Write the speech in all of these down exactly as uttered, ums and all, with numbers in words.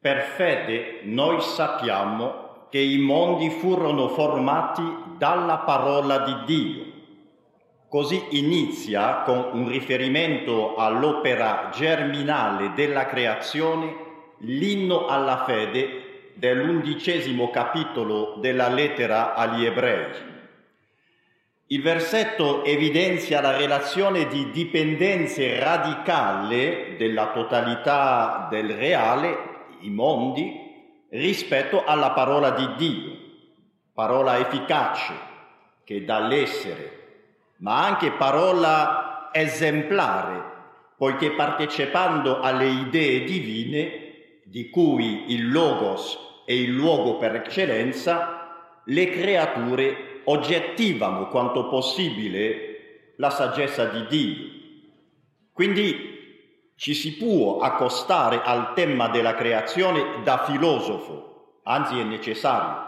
Per fede noi sappiamo che i mondi furono formati dalla parola di Dio. Così inizia con un riferimento all'opera germinale della creazione l'inno alla fede dell'undicesimo capitolo della lettera agli Ebrei. Il versetto evidenzia la relazione di dipendenze radicale della totalità del reale, i mondi, rispetto alla parola di Dio, parola efficace che dà l'essere, ma anche parola esemplare, poiché partecipando alle idee divine, di cui il Logos è il luogo per eccellenza, le creature oggettivano quanto possibile la saggezza di Dio. Quindi ci si può accostare al tema della creazione da filosofo, anzi è necessario,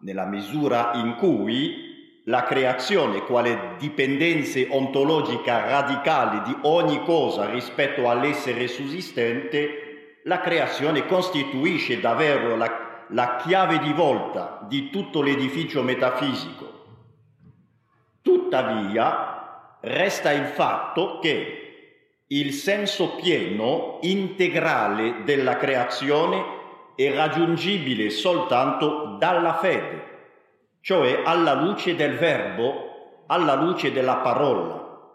nella misura in cui la creazione, quale dipendenze ontologica radicale di ogni cosa rispetto all'essere sussistente, la creazione costituisce davvero la la chiave di volta di tutto l'edificio metafisico. Tuttavia, resta il fatto che il senso pieno, integrale della creazione è raggiungibile soltanto dalla fede, cioè alla luce del verbo, alla luce della parola.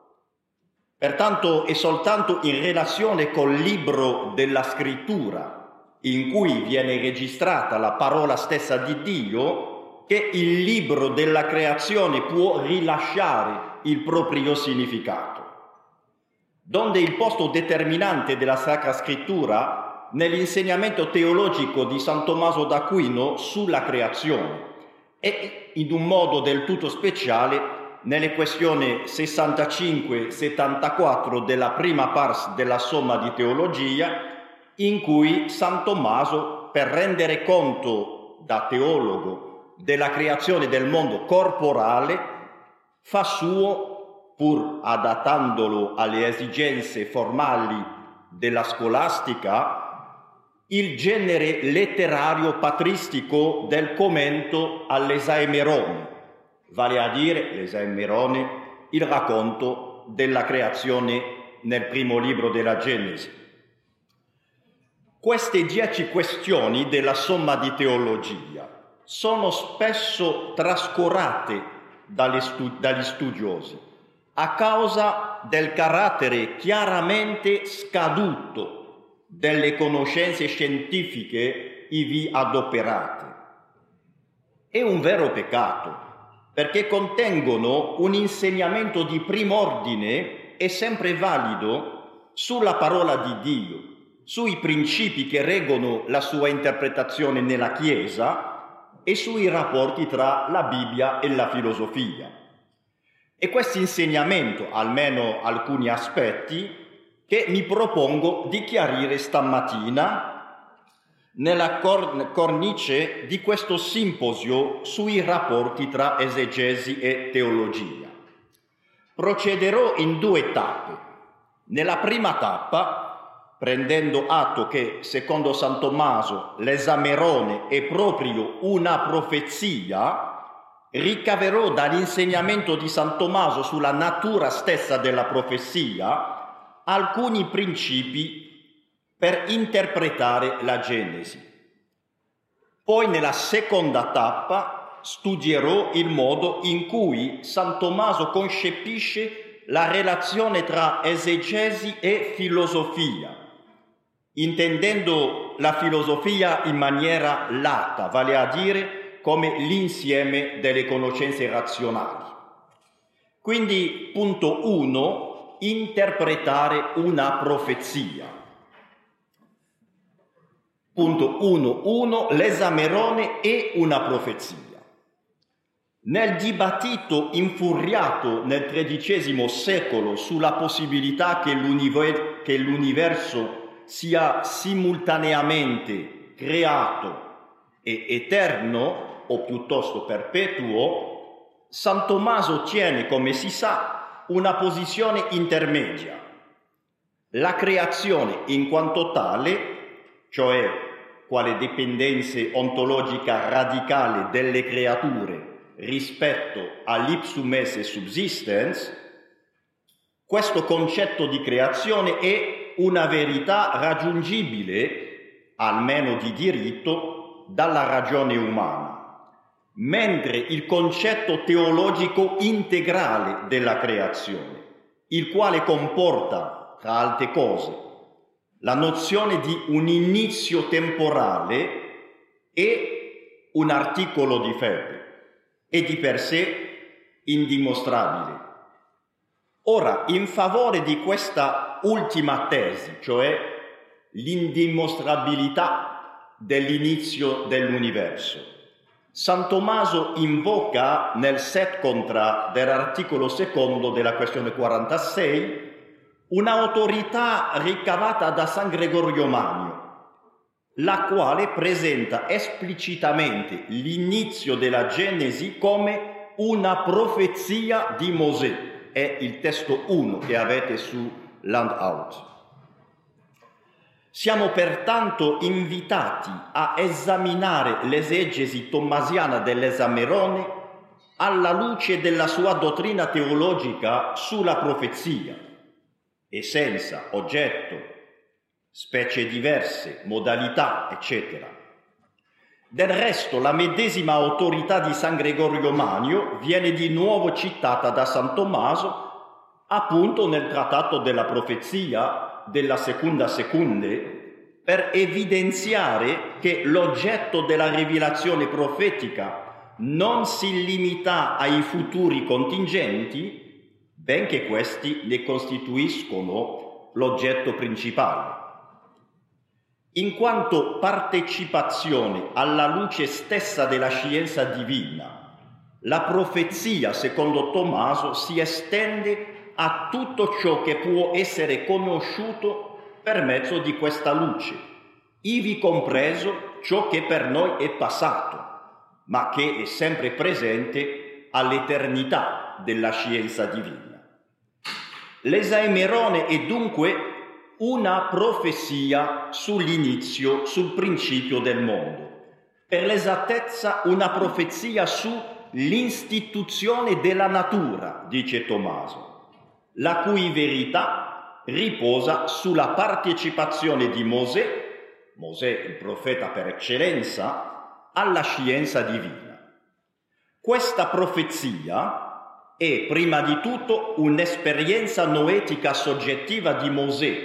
Pertanto è soltanto in relazione col libro della Scrittura, in cui viene registrata la parola stessa di Dio, che il libro della creazione può rilasciare il proprio significato. Donde il posto determinante della Sacra Scrittura nell'insegnamento teologico di San Tommaso d'Aquino sulla creazione e, in un modo del tutto speciale, nelle questioni sessantacinque settantaquattro della prima parte della Somma di Teologia, in cui San Tommaso, per rendere conto da teologo della creazione del mondo corporale, fa suo, pur adattandolo alle esigenze formali della scolastica, il genere letterario patristico del commento all'Esaimerone, vale a dire l'Esaimerone, il racconto della creazione nel primo libro della Genesi. Queste dieci questioni della Somma di Teologia sono spesso trascurate dagli, studi- dagli studiosi a causa del carattere chiaramente scaduto delle conoscenze scientifiche ivi adoperate. È un vero peccato, perché contengono un insegnamento di prim'ordine e sempre valido sulla parola di Dio, sui principi che reggono la sua interpretazione nella Chiesa e sui rapporti tra la Bibbia e la filosofia. E questo insegnamento, almeno alcuni aspetti, che mi propongo di chiarire stamattina nella cor- cornice di questo simposio sui rapporti tra esegesi e teologia. Procederò in due tappe. Nella prima tappa, prendendo atto che, secondo San Tommaso, l'Esaimerone è proprio una profezia, ricaverò dall'insegnamento di San Tommaso sulla natura stessa della profezia alcuni principi per interpretare la Genesi. Poi, nella seconda tappa, studierò il modo in cui San Tommaso concepisce la relazione tra esegesi e filosofia, intendendo la filosofia in maniera lata, vale a dire come l'insieme delle conoscenze razionali. Quindi, punto uno, interpretare una profezia. Punto uno punto uno, l'Esaimerone è una profezia. Nel dibattito infuriato nel tredicesimo secolo sulla possibilità che, l'univer- che l'universo sia simultaneamente creato e eterno, o piuttosto perpetuo, San Tommaso tiene, come si sa, una posizione intermedia. La creazione in quanto tale, cioè quale dipendenza ontologica radicale delle creature rispetto all'ipsum esse subsistens, questo concetto di creazione è una verità raggiungibile, almeno di diritto, dalla ragione umana, mentre il concetto teologico integrale della creazione, il quale comporta, tra altre cose, la nozione di un inizio temporale è un articolo di fede e di per sé indimostrabile. Ora, in favore di questa ultima tesi, cioè l'indimostrabilità dell'inizio dell'universo, San Tommaso invoca nel set contra dell'articolo secondo della questione quarantasei un'autorità ricavata da San Gregorio Magno, la quale presenta esplicitamente l'inizio della Genesi come una profezia di Mosè, è il testo uno che avete su Landout. Siamo pertanto invitati a esaminare l'esegesi tommasiana dell'Esaimerone alla luce della sua dottrina teologica sulla profezia, essenza, oggetto, specie diverse, modalità, eccetera. Del resto, la medesima autorità di San Gregorio Magno viene di nuovo citata da San Tommaso appunto nel trattato della profezia della seconda seconde per evidenziare che l'oggetto della rivelazione profetica non si limita ai futuri contingenti, benché questi ne costituiscono l'oggetto principale, in quanto partecipazione alla luce stessa della scienza divina. La profezia, secondo Tommaso, si estende a tutto ciò che può essere conosciuto per mezzo di questa luce, ivi compreso ciò che per noi è passato, ma che è sempre presente all'eternità della scienza divina. L'Esaimerone è dunque una profezia sull'inizio, sul principio del mondo. Per l'esattezza, una profezia sull'istituzione della natura, dice Tommaso, la cui verità riposa sulla partecipazione di Mosè, Mosè il profeta per eccellenza, alla scienza divina. Questa profezia è prima di tutto un'esperienza noetica soggettiva di Mosè,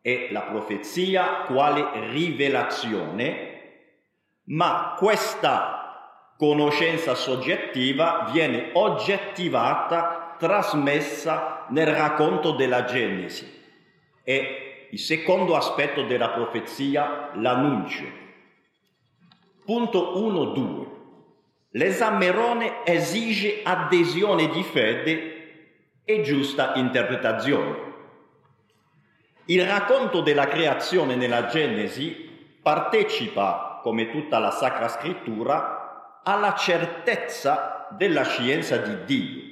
è la profezia quale rivelazione, ma questa conoscenza soggettiva viene oggettivata, trasmessa nel racconto della Genesi. È il secondo aspetto della profezia, l'annuncio. Punto uno due. L'Esaimerone esige adesione di fede e giusta interpretazione. Il racconto della creazione nella Genesi partecipa, come tutta la Sacra Scrittura, alla certezza della scienza di Dio.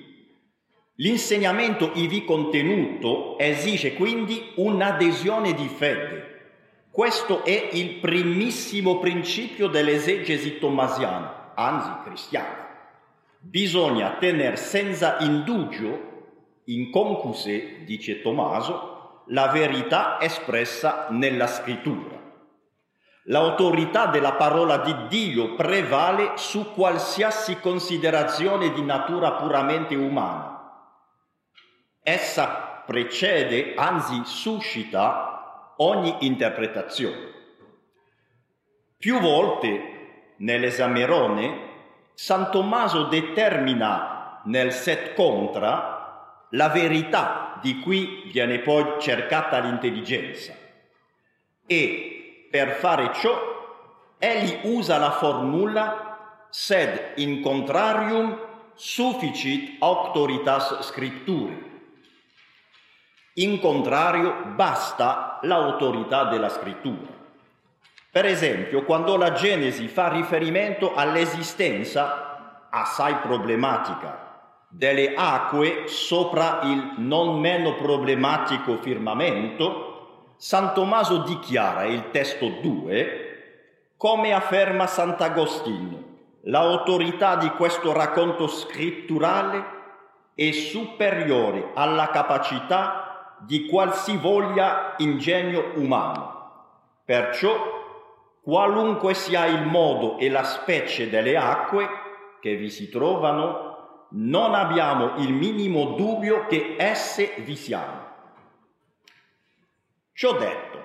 L'insegnamento ivi contenuto esige quindi un'adesione di fede. Questo è il primissimo principio dell'esegesi tommasiana, anzi cristiana. Bisogna tenere senza indugio, inconcuse, dice Tommaso, la verità espressa nella Scrittura. L'autorità della parola di Dio prevale su qualsiasi considerazione di natura puramente umana. Essa precede, anzi suscita, ogni interpretazione. Più volte nell'Esaimerone, San Tommaso determina nel set contra la verità di cui viene poi cercata l'intelligenza. E per fare ciò, egli usa la formula sed in contrarium sufficit auctoritas scripture. In contrario basta l'autorità della scrittura. Per esempio, quando la Genesi fa riferimento all'esistenza, assai problematica, delle acque sopra il non meno problematico firmamento, San Tommaso dichiara, il testo due, Come afferma Sant'Agostino, l'autorità di questo racconto scritturale è superiore alla capacità di qualsivoglia ingegno umano. Perciò, qualunque sia il modo e la specie delle acque che vi si trovano, non abbiamo il minimo dubbio che esse vi siano. Ciò detto,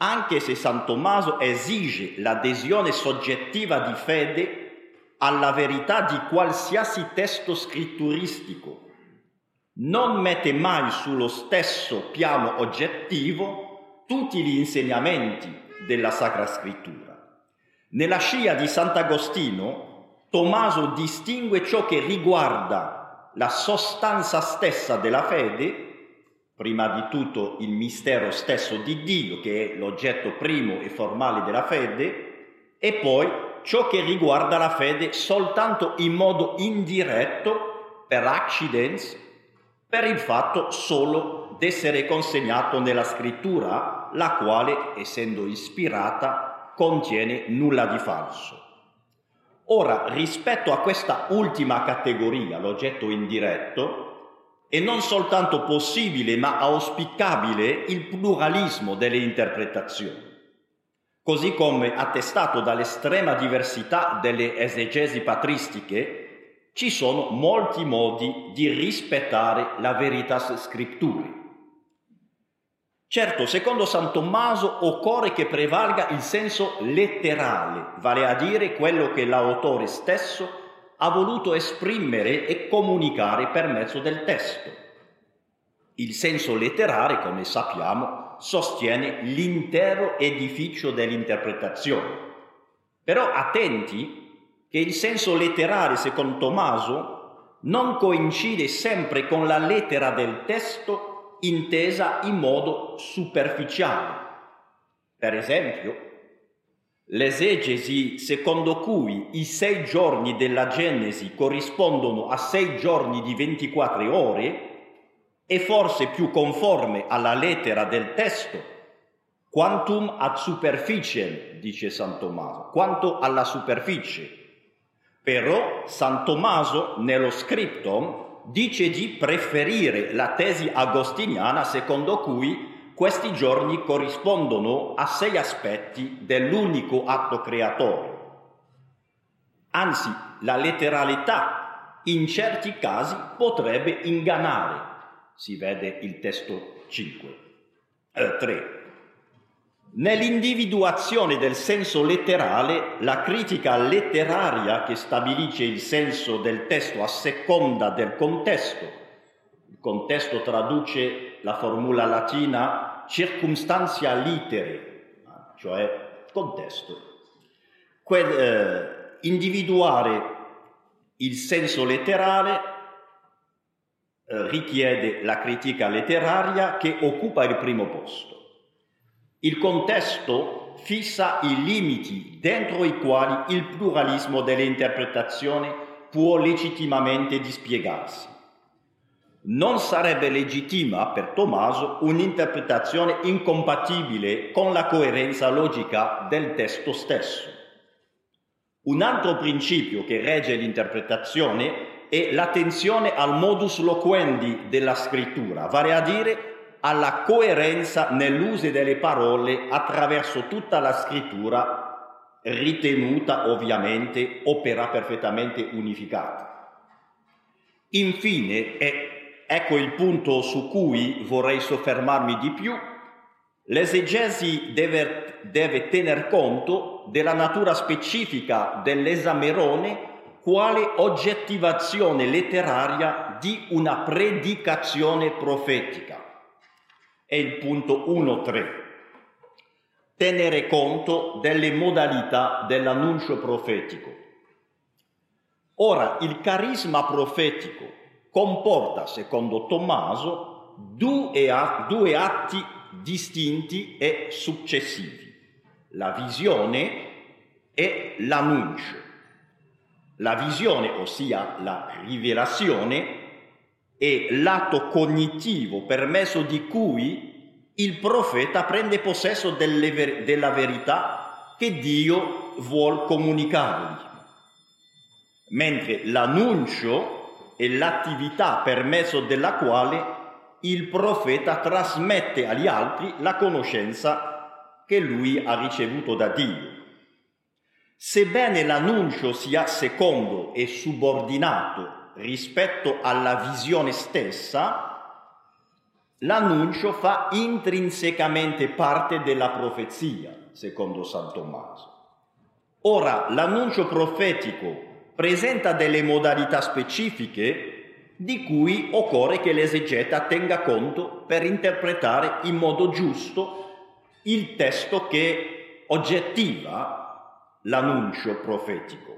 anche se San Tommaso esige l'adesione soggettiva di fede alla verità di qualsiasi testo scritturistico, non mette mai sullo stesso piano oggettivo tutti gli insegnamenti della Sacra Scrittura. Nella scia di Sant'Agostino, Tommaso distingue ciò che riguarda la sostanza stessa della fede, prima di tutto il mistero stesso di Dio, che è l'oggetto primo e formale della fede, e poi ciò che riguarda la fede soltanto in modo indiretto, per accidens, per il fatto solo d'essere consegnato nella Scrittura, la quale, essendo ispirata, contiene nulla di falso. Ora, rispetto a questa ultima categoria, l'oggetto indiretto, è non soltanto possibile ma auspicabile il pluralismo delle interpretazioni, così come attestato dall'estrema diversità delle esegesi patristiche. Ci sono molti modi di rispettare la Veritas Scripturae. Certo, secondo San Tommaso occorre che prevalga il senso letterale, vale a dire quello che l'autore stesso ha voluto esprimere e comunicare per mezzo del testo. Il senso letterale, come sappiamo, sostiene l'intero edificio dell'interpretazione. Però attenti che il senso letterale, secondo Tommaso, non coincide sempre con la lettera del testo intesa in modo superficiale. Per esempio, l'esegesi secondo cui i sei giorni della Genesi corrispondono a sei giorni di ventiquattro ore è forse più conforme alla lettera del testo quantum ad superficiem, dice San Tommaso, quanto alla superficie. Però San Tommaso nello Scriptum dice di preferire la tesi agostiniana secondo cui questi giorni corrispondono a sei aspetti dell'unico atto creatore. Anzi, la letteralità in certi casi potrebbe ingannare, si vede il testo cinque, eh, tre. Nell'individuazione del senso letterale, la critica letteraria che stabilisce il senso del testo a seconda del contesto, il contesto traduce la formula latina circumstantia litere, cioè contesto, Quel, eh, individuare il senso letterale eh, richiede la critica letteraria che occupa il primo posto. Il contesto fissa i limiti dentro i quali il pluralismo delle interpretazioni può legittimamente dispiegarsi. Non sarebbe legittima per Tommaso un'interpretazione incompatibile con la coerenza logica del testo stesso. Un altro principio che regge l'interpretazione è l'attenzione al modus loquendi della scrittura, vale a dire alla coerenza nell'uso delle parole attraverso tutta la scrittura, ritenuta ovviamente opera perfettamente unificata. Infine, e ecco il punto su cui vorrei soffermarmi di più, l'esegesi deve, deve tener conto della natura specifica dell'esamerone quale oggettivazione letteraria di una predicazione profetica. È il punto uno punto tre. Tenere conto delle modalità dell'annuncio profetico. Ora, il carisma profetico comporta, secondo Tommaso, due atti distinti e successivi: la visione e l'annuncio. La visione, ossia la rivelazione, è l'atto cognitivo per mezzo di cui il profeta prende possesso delle ver- della verità che Dio vuol comunicargli, mentre l'annuncio è l'attività per mezzo della quale il profeta trasmette agli altri la conoscenza che lui ha ricevuto da Dio. Sebbene l'annuncio sia secondo e subordinato rispetto alla visione stessa, l'annuncio fa intrinsecamente parte della profezia, secondo San Tommaso. Ora, l'annuncio profetico presenta delle modalità specifiche di cui occorre che l'esegeta tenga conto per interpretare in modo giusto il testo che oggettiva l'annuncio profetico.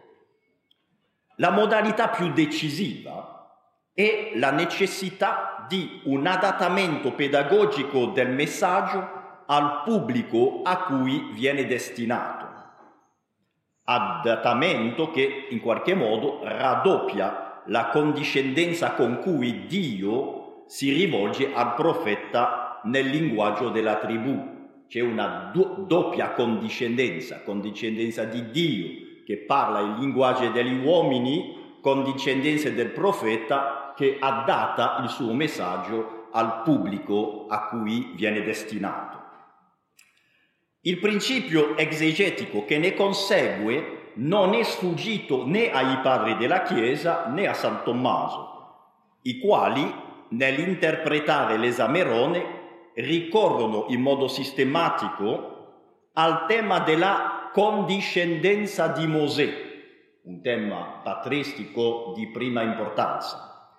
La modalità più decisiva è la necessità di un adattamento pedagogico del messaggio al pubblico a cui viene destinato. Adattamento che in qualche modo raddoppia la condiscendenza con cui Dio si rivolge al profeta nel linguaggio della tribù. C'è una do- doppia condiscendenza, condiscendenza di Dio che parla il linguaggio degli uomini, condiscendenza del profeta che adatta il suo messaggio al pubblico a cui viene destinato. Il principio esegetico che ne consegue non è sfuggito né ai padri della Chiesa né a San Tommaso, i quali, nell'interpretare l'Esaimerone, ricorrono in modo sistematico al tema della condiscendenza di Mosè, un tema patristico di prima importanza.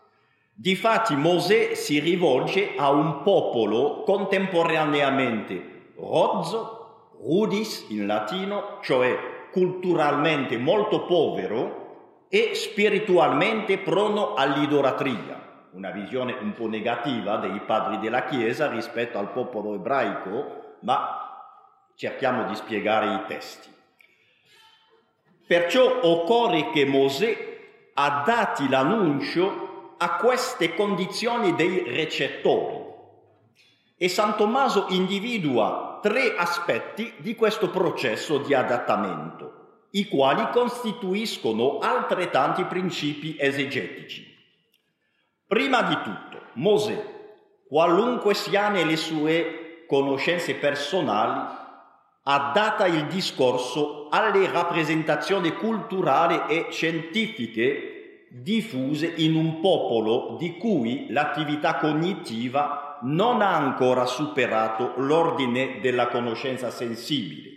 Difatti Mosè si rivolge a un popolo contemporaneamente rozzo, rudis in latino, cioè culturalmente molto povero e spiritualmente prono all'idolatria, una visione un po' negativa dei padri della Chiesa rispetto al popolo ebraico, ma cerchiamo di spiegare i testi. Perciò occorre che Mosè adatti l'annuncio a queste condizioni dei recettori, e San Tommaso individua tre aspetti di questo processo di adattamento, i quali costituiscono altrettanti principi esegetici. Prima di tutto, Mosè, qualunque siano le sue conoscenze personali, adatta il discorso alle rappresentazioni culturali e scientifiche diffuse in un popolo di cui l'attività cognitiva non ha ancora superato l'ordine della conoscenza sensibile.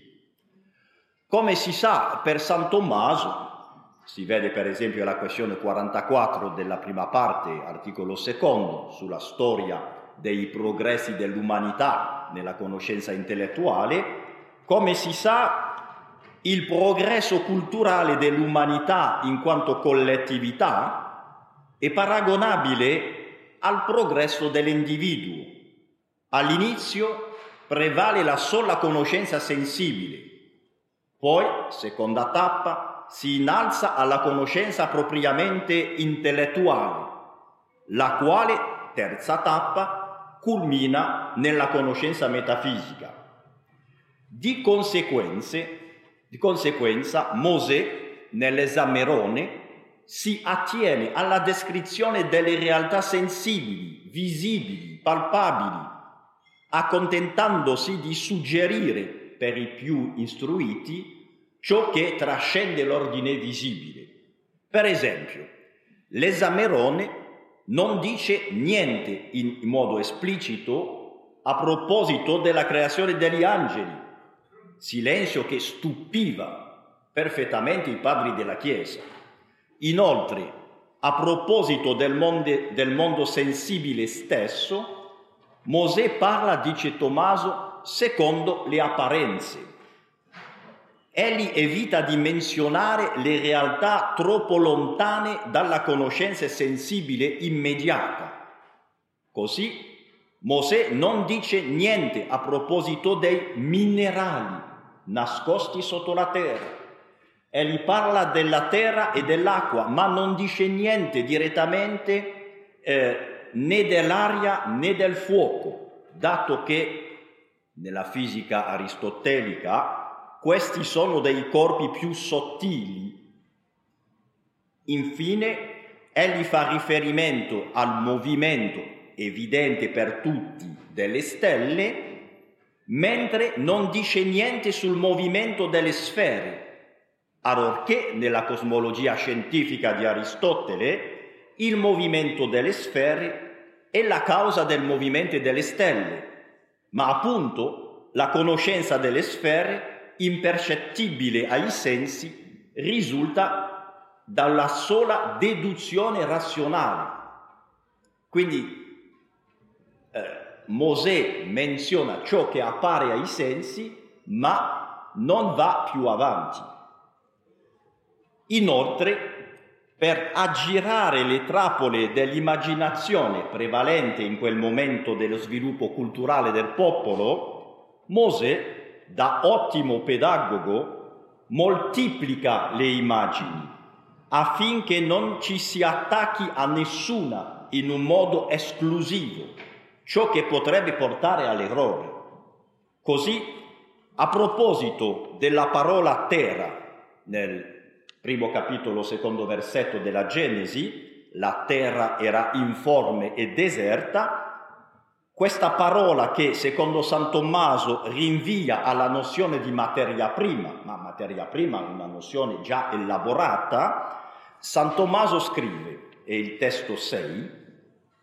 Come si sa, per San Tommaso, si vede per esempio la questione quarantaquattro della prima parte, articolo secondo, sulla storia dei progressi dell'umanità nella conoscenza intellettuale, come si sa, il progresso culturale dell'umanità in quanto collettività è paragonabile al progresso dell'individuo. All'inizio prevale la sola conoscenza sensibile, poi, seconda tappa, si innalza alla conoscenza propriamente intellettuale, la quale, terza tappa, culmina nella conoscenza metafisica. Di conseguenze, di conseguenza, Mosè, nell'Esaimerone, si attiene alla descrizione delle realtà sensibili, visibili, palpabili, accontentandosi di suggerire per i più istruiti ciò che trascende l'ordine visibile. Per esempio, l'Esaimerone non dice niente in modo esplicito a proposito della creazione degli angeli, silenzio che stupiva perfettamente i padri della Chiesa. Inoltre, a proposito del mondo, del mondo sensibile stesso, Mosè parla, dice Tommaso, secondo le apparenze. Egli evita di menzionare le realtà troppo lontane dalla conoscenza sensibile immediata. Così, Mosè non dice niente a proposito dei minerali nascosti sotto la terra. Egli parla della terra e dell'acqua, ma non dice niente direttamente eh, né dell'aria né del fuoco, dato che nella fisica aristotelica Questi sono dei corpi più sottili. Infine, egli fa riferimento al movimento evidente per tutti delle stelle, mentre non dice niente sul movimento delle sfere, allorché nella cosmologia scientifica di Aristotele il movimento delle sfere è la causa del movimento delle stelle, ma appunto la conoscenza delle sfere, impercettibile ai sensi, risulta dalla sola deduzione razionale. Quindi eh, Mosè menziona ciò che appare ai sensi, ma non va più avanti. Inoltre, per aggirare le trappole dell'immaginazione prevalente in quel momento dello sviluppo culturale del popolo, Mosè, da ottimo pedagogo, moltiplica le immagini affinché non ci si attacchi a nessuna in un modo esclusivo, ciò che potrebbe portare all'errore. Così, a proposito della parola terra, nel primo capitolo, secondo versetto della Genesi, la terra era informe e deserta, questa parola che secondo San Tommaso rinvia alla nozione di materia prima, ma materia prima è una nozione già elaborata, San Tommaso scrive, è il testo sei,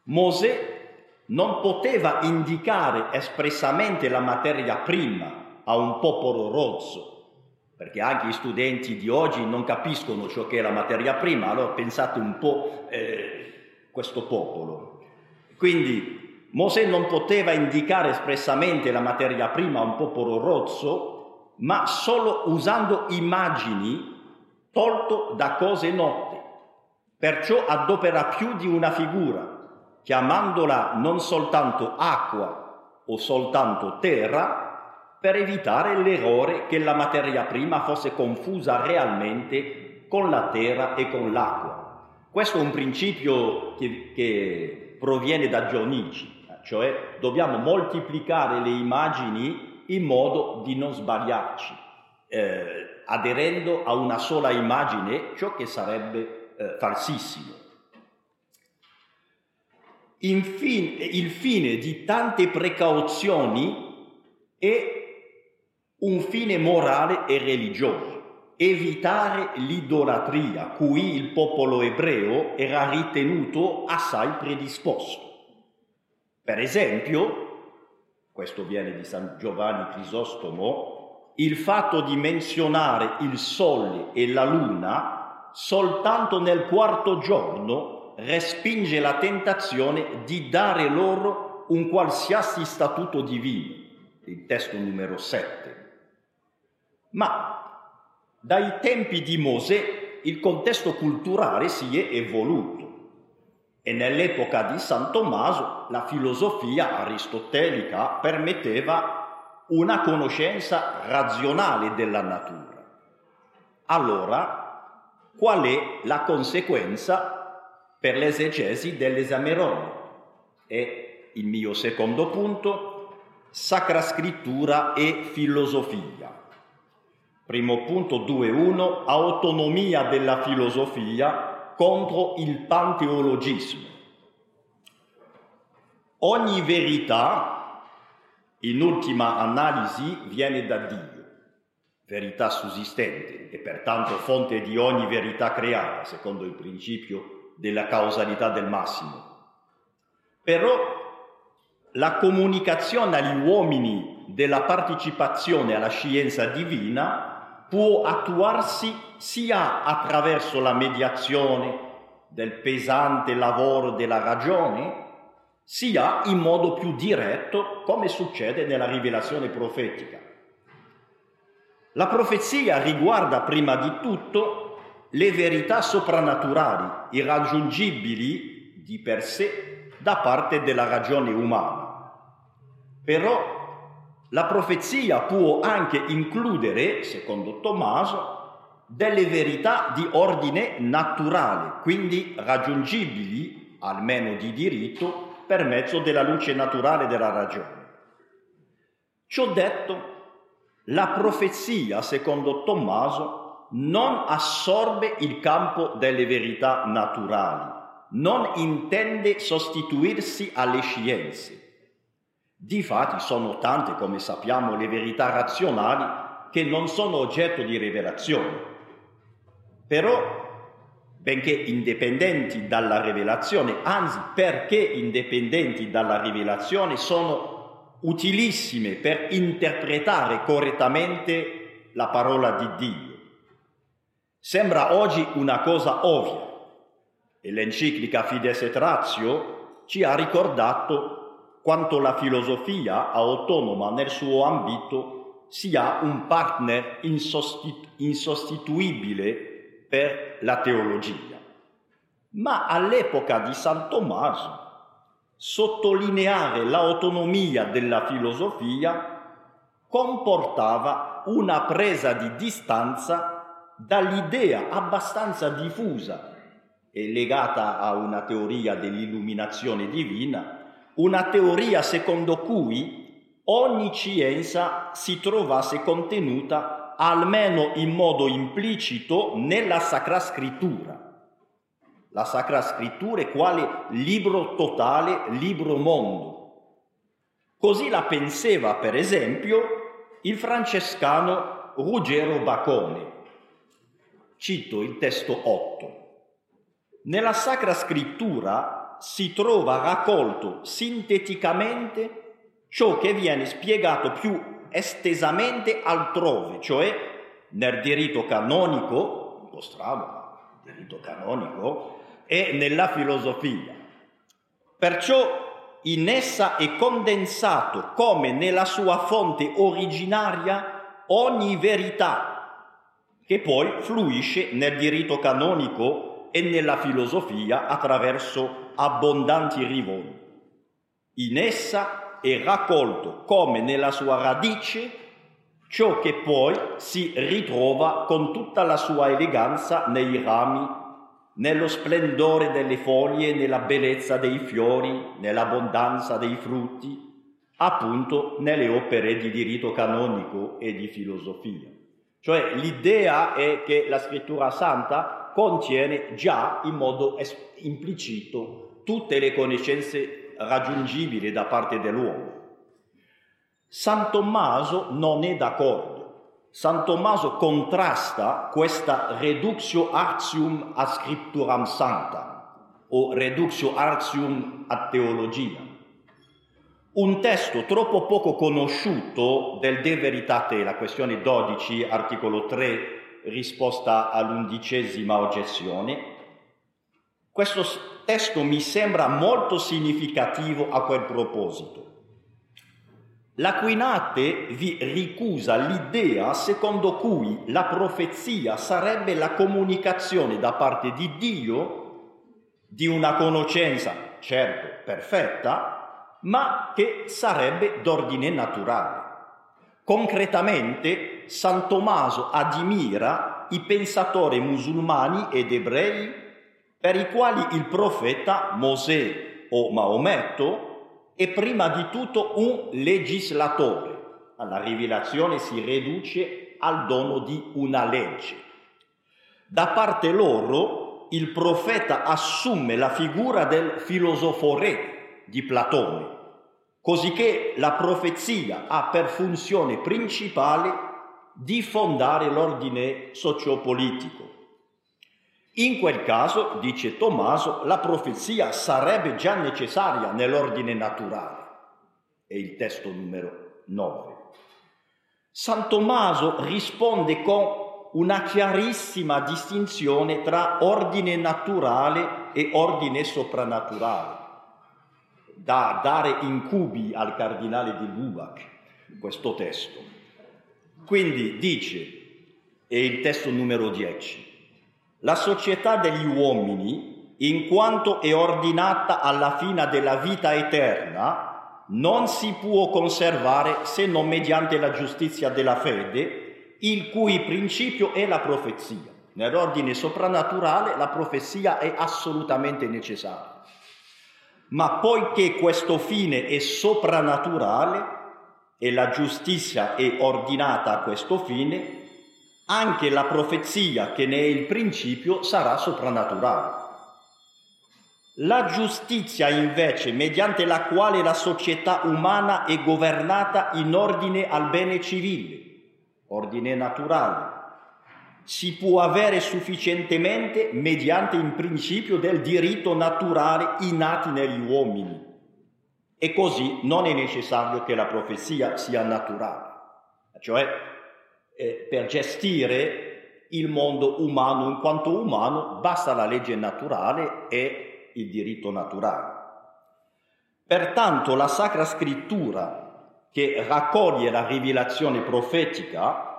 Mosè non poteva indicare espressamente la materia prima a un popolo rozzo, perché anche i studenti di oggi non capiscono ciò che è la materia prima, allora pensate un po' eh, questo popolo. Quindi Mosè non poteva indicare espressamente la materia prima a un popolo rozzo, ma solo usando immagini tolto da cose note. Perciò adopera più di una figura, chiamandola non soltanto acqua o soltanto terra, per evitare l'errore che la materia prima fosse confusa realmente con la terra e con l'acqua. Questo è un principio che, che proviene da Dionici, cioè dobbiamo moltiplicare le immagini in modo di non sbagliarci, eh, aderendo a una sola immagine, ciò che sarebbe eh, falsissimo. Infine, il fine di tante precauzioni è un fine morale e religioso, evitare l'idolatria, cui il popolo ebreo era ritenuto assai predisposto. Per esempio, questo viene di San Giovanni Crisostomo, il fatto di menzionare il sole e la luna soltanto nel quarto giorno respinge la tentazione di dare loro un qualsiasi statuto divino, il testo numero sette. Ma dai tempi di Mosè il contesto culturale si è evoluto e nell'epoca di San Tommaso la filosofia aristotelica permetteva una conoscenza razionale della natura. Allora, qual è la conseguenza per l'esegesi dell'Esamerone? È il mio secondo punto, Sacra Scrittura e filosofia. Primo punto due uno, autonomia della filosofia contro il panteologismo. Ogni verità, in ultima analisi, viene da Dio, verità sussistente e pertanto fonte di ogni verità creata, secondo il principio della causalità del massimo. Però la comunicazione agli uomini della partecipazione alla scienza divina può attuarsi sia attraverso la mediazione del pesante lavoro della ragione, sia in modo più diretto, come succede nella rivelazione profetica. La profezia riguarda prima di tutto le verità soprannaturali, irraggiungibili di per sé da parte della ragione umana. Però la profezia può anche includere, secondo Tommaso, delle verità di ordine naturale, quindi raggiungibili, almeno di diritto, per mezzo della luce naturale della ragione. Ciò detto, la profezia, secondo Tommaso, non assorbe il campo delle verità naturali, non intende sostituirsi alle scienze. Difatti sono tante, come sappiamo, le verità razionali che non sono oggetto di rivelazione. Però, benché indipendenti dalla rivelazione, anzi perché indipendenti dalla rivelazione, sono utilissime per interpretare correttamente la parola di Dio. Sembra oggi una cosa ovvia, e l'enciclica Fides et Ratio ci ha ricordato quanto la filosofia autonoma nel suo ambito sia un partner insostitu- insostituibile per la teologia. Ma all'epoca di San Tommaso, sottolineare l'autonomia della filosofia comportava una presa di distanza dall'idea abbastanza diffusa e legata a una teoria dell'illuminazione divina, una teoria secondo cui ogni scienza si trovasse contenuta, almeno in modo implicito, nella Sacra Scrittura. La Sacra Scrittura è quale libro totale, libro mondo. Così la pensava, per esempio, il francescano Ruggero Bacone. Cito il testo otto. Nella Sacra Scrittura si trova raccolto sinteticamente ciò che viene spiegato più estesamente altrove, cioè nel diritto canonico, un po' strano, ma il diritto canonico, e nella filosofia. Perciò in essa è condensato, come nella sua fonte originaria, ogni verità, che poi fluisce nel diritto canonico e nella filosofia attraverso abbondanti rivoli. In essa è raccolto, come nella sua radice, ciò che poi si ritrova con tutta la sua eleganza nei rami, nello splendore delle foglie, nella bellezza dei fiori, nell'abbondanza dei frutti, appunto nelle opere di diritto canonico e di filosofia. Cioè l'idea è che la Scrittura Santa contiene già in modo es- implicito tutte le conoscenze raggiungibili da parte dell'uomo. San Tommaso non è d'accordo. San Tommaso contrasta questa reductio artium ad scripturam sanctam o reductio artium ad teologia. Un testo troppo poco conosciuto del De Veritate, la questione dodici, articolo tre, risposta all'undicesima oggezione. Questo testo mi sembra molto significativo a quel proposito. L'Aquinate vi ricusa l'idea secondo cui la profezia sarebbe la comunicazione da parte di Dio di una conoscenza, certo, perfetta, ma che sarebbe d'ordine naturale. Concretamente, San Tommaso ammira i pensatori musulmani ed ebrei per i quali il profeta Mosè o Maometto è prima di tutto un legislatore. La rivelazione si riduce al dono di una legge. Da parte loro, il profeta assume la figura del filosofo re di Platone, cosicché la profezia ha per funzione principale di fondare l'ordine sociopolitico. In quel caso, dice Tommaso, la profezia sarebbe già necessaria nell'ordine naturale. È il testo numero nove. San Tommaso risponde con una chiarissima distinzione tra ordine naturale e ordine soprannaturale, da dare incubi al cardinale di Lubac, questo testo. Quindi dice, è il testo numero dieci, la società degli uomini, in quanto è ordinata alla fine della vita eterna, non si può conservare se non mediante la giustizia della fede, il cui principio è la profezia. Nell'ordine soprannaturale la profezia è assolutamente necessaria. Ma poiché questo fine è soprannaturale, e la giustizia è ordinata a questo fine, anche la profezia che ne è il principio sarà soprannaturale. La giustizia invece, mediante la quale la società umana è governata in ordine al bene civile, ordine naturale, si può avere sufficientemente mediante il principio del diritto naturale innato negli uomini. E così non è necessario che la profezia sia naturale, cioè eh, per gestire il mondo umano in quanto umano basta la legge naturale e il diritto naturale. Pertanto la Sacra Scrittura, che raccoglie la rivelazione profetica,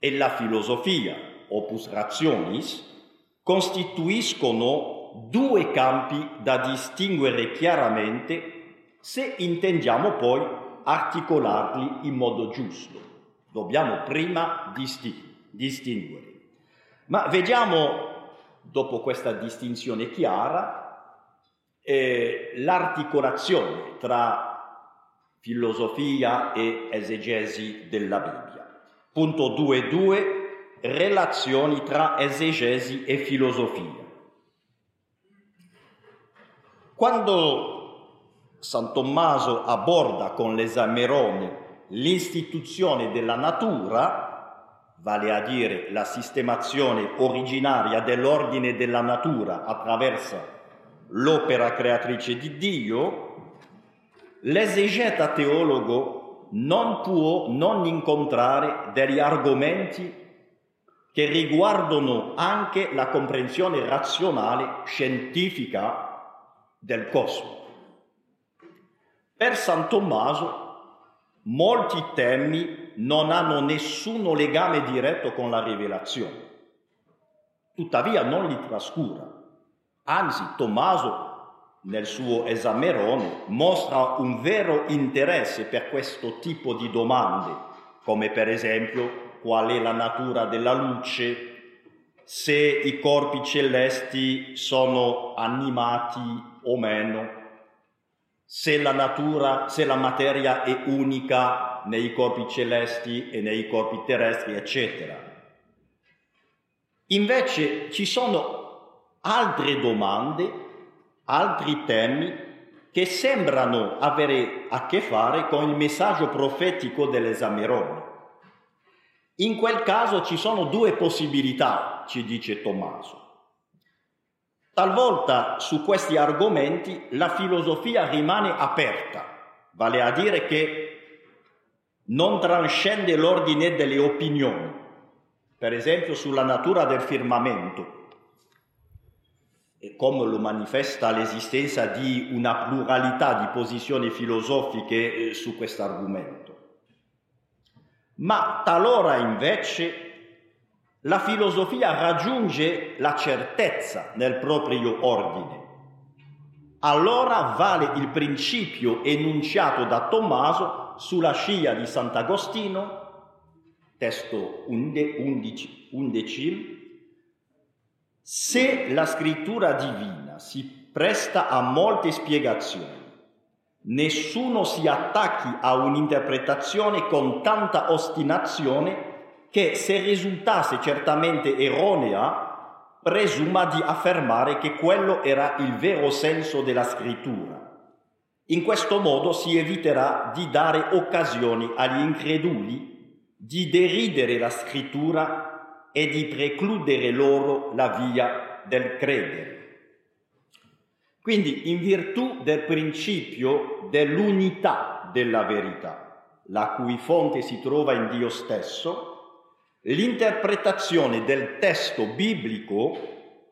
e la filosofia, opus rationis, costituiscono due campi da distinguere chiaramente se intendiamo poi articolarli in modo giusto. Dobbiamo prima distinguere. Ma vediamo, dopo questa distinzione chiara, eh, l'articolazione tra filosofia e esegesi della Bibbia. Punto due punto due. Relazioni tra esegesi e filosofia. Quando San Tommaso aborda con l'Esaimerone l'istituzione della natura, vale a dire la sistemazione originaria dell'ordine della natura attraverso l'opera creatrice di Dio, l'esegeta teologo non può non incontrare degli argomenti che riguardano anche la comprensione razionale scientifica del cosmo. Per San Tommaso molti temi non hanno nessuno legame diretto con la rivelazione. Tuttavia non li trascura. Anzi, Tommaso, nel suo Esaimerone, mostra un vero interesse per questo tipo di domande, come per esempio qual è la natura della luce, se i corpi celesti sono animati o meno, se la natura, se la materia è unica nei corpi celesti e nei corpi terrestri, eccetera. Invece ci sono altre domande, altri temi che sembrano avere a che fare con il messaggio profetico dell'Esaimerone. In quel caso ci sono due possibilità, ci dice Tommaso. Talvolta su questi argomenti la filosofia rimane aperta, vale a dire che non trascende l'ordine delle opinioni, per esempio sulla natura del firmamento e come lo manifesta l'esistenza di una pluralità di posizioni filosofiche su questo argomento. Ma talora invece la filosofia raggiunge la certezza nel proprio ordine. Allora vale il principio enunciato da Tommaso sulla scia di Sant'Agostino, testo undicim, se la scrittura divina si presta a molte spiegazioni, nessuno si attacchi a un'interpretazione con tanta ostinazione che, se risultasse certamente erronea, presuma di affermare che quello era il vero senso della scrittura. In questo modo si eviterà di dare occasioni agli increduli di deridere la scrittura e di precludere loro la via del credere. Quindi, in virtù del principio dell'unità della verità, la cui fonte si trova in Dio stesso, l'interpretazione del testo biblico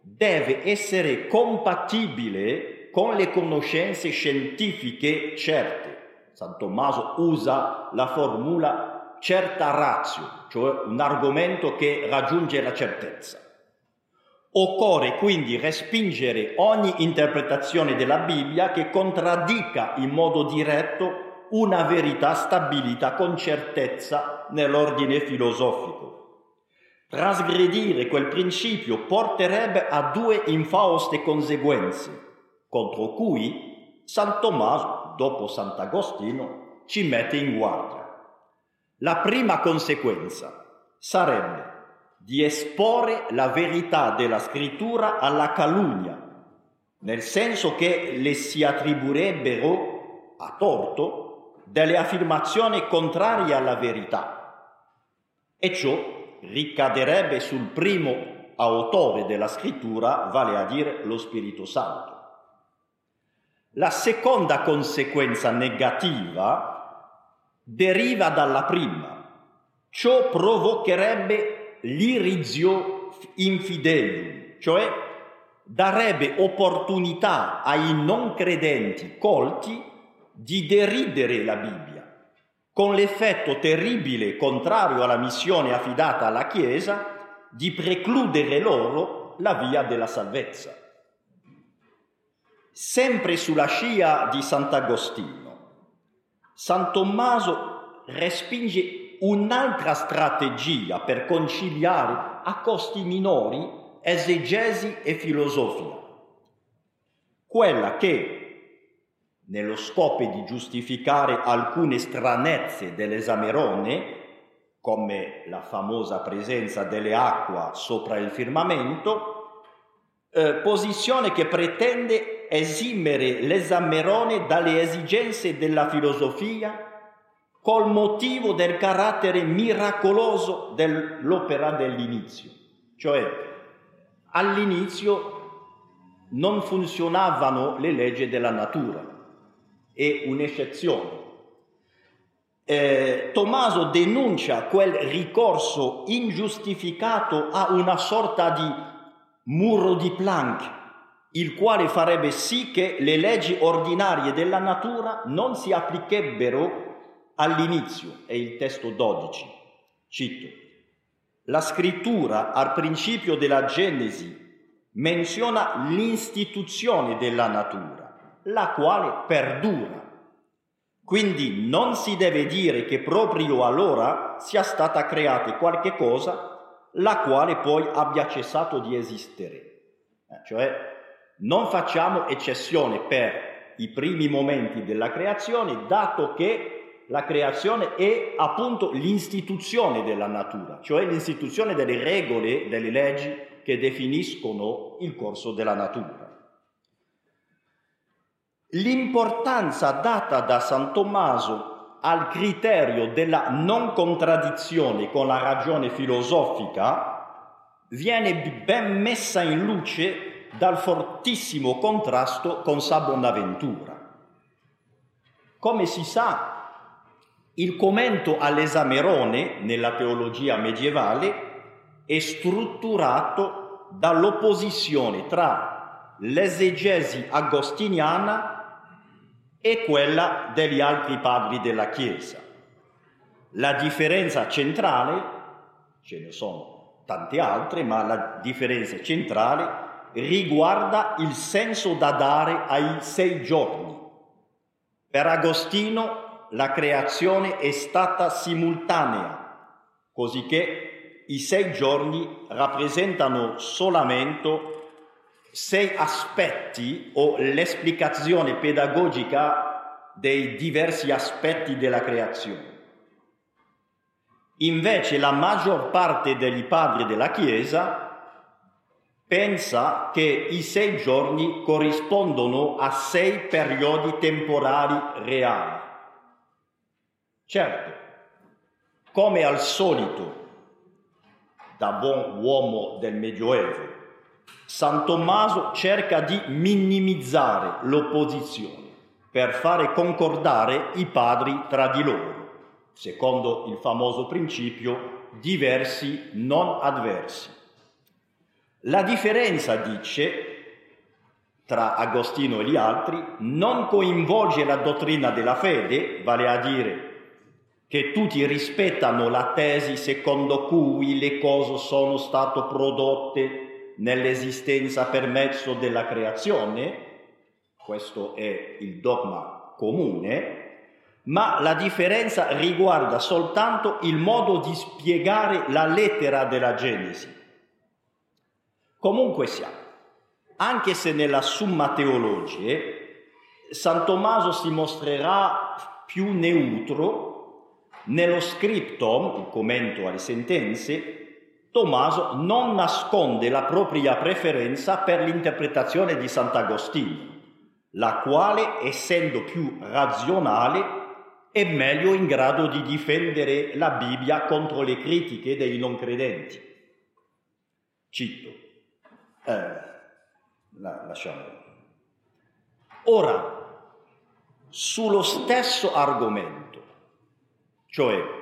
deve essere compatibile con le conoscenze scientifiche certe. San Tommaso usa la formula certa ratio, cioè un argomento che raggiunge la certezza. Occorre quindi respingere ogni interpretazione della Bibbia che contraddica in modo diretto una verità stabilita con certezza nell'ordine filosofico. Trasgredire quel principio porterebbe a due infauste conseguenze, contro cui San Tommaso, dopo Sant'Agostino, ci mette in guardia. La prima conseguenza sarebbe di esporre la verità della scrittura alla calunnia, nel senso che le si attribuirebbero, a torto, delle affermazioni contrarie alla verità, e ciò ricaderebbe sul primo autore della scrittura, vale a dire lo Spirito Santo. La seconda conseguenza negativa deriva dalla prima. Ciò provocherebbe l'irrisio infidelium, cioè darebbe opportunità ai non credenti colti di deridere la Bibbia, con l'effetto terribile, contrario alla missione affidata alla Chiesa, di precludere loro la via della salvezza. Sempre sulla scia di Sant'Agostino, San Tommaso respinge un'altra strategia per conciliare a costi minori esegesi e filosofia, quella che, nello scopo di giustificare alcune stranezze dell'Esamerone, come la famosa presenza delle acque sopra il firmamento, eh, posizione che pretende esimere l'Esamerone dalle esigenze della filosofia col motivo del carattere miracoloso dell'opera dell'inizio. Cioè, all'inizio non funzionavano le leggi della natura, è un'eccezione. Eh, Tommaso denuncia quel ricorso ingiustificato a una sorta di muro di Planck, il quale farebbe sì che le leggi ordinarie della natura non si applichebbero all'inizio. È il testo dodici, cito. La scrittura al principio della Genesi menziona l'istituzione della natura, la quale perdura. Quindi non si deve dire che proprio allora sia stata creata qualche cosa la quale poi abbia cessato di esistere. Eh, cioè, non facciamo eccezione per i primi momenti della creazione, dato che la creazione è appunto l'istituzione della natura, cioè l'istituzione delle regole, delle leggi che definiscono il corso della natura. L'importanza data da San Tommaso al criterio della non contraddizione con la ragione filosofica viene ben messa in luce dal fortissimo contrasto con San Bonaventura. Come si sa, il commento all'Esamerone nella teologia medievale è strutturato dall'opposizione tra l'esegesi agostiniana e quella degli altri padri della Chiesa. La differenza centrale, ce ne sono tante altre, ma la differenza centrale riguarda il senso da dare ai sei giorni. Per Agostino la creazione è stata simultanea, cosicché i sei giorni rappresentano solamente sei aspetti o l'esplicazione pedagogica dei diversi aspetti della creazione. Invece la maggior parte degli padri della Chiesa pensa che i sei giorni corrispondono a sei periodi temporali reali. Certo, come al solito, da buon uomo del Medioevo, San Tommaso cerca di minimizzare l'opposizione per fare concordare i padri tra di loro, secondo il famoso principio diversi non adversi. La differenza, dice, tra Agostino e gli altri non coinvolge la dottrina della fede, vale a dire che tutti rispettano la tesi secondo cui le cose sono state prodotte nell'esistenza per mezzo della creazione, questo è il dogma comune, ma la differenza riguarda soltanto il modo di spiegare la lettera della Genesi. Comunque sia, anche se nella Summa Teologia San Tommaso si mostrerà più neutro, Nello scritto, il commento alle sentenze, Tommaso non nasconde la propria preferenza per l'interpretazione di Sant'Agostino, la quale, essendo più razionale, è meglio in grado di difendere la Bibbia contro le critiche dei non credenti. Cito. Eh, la, lasciamo. Ora, sullo stesso argomento, cioè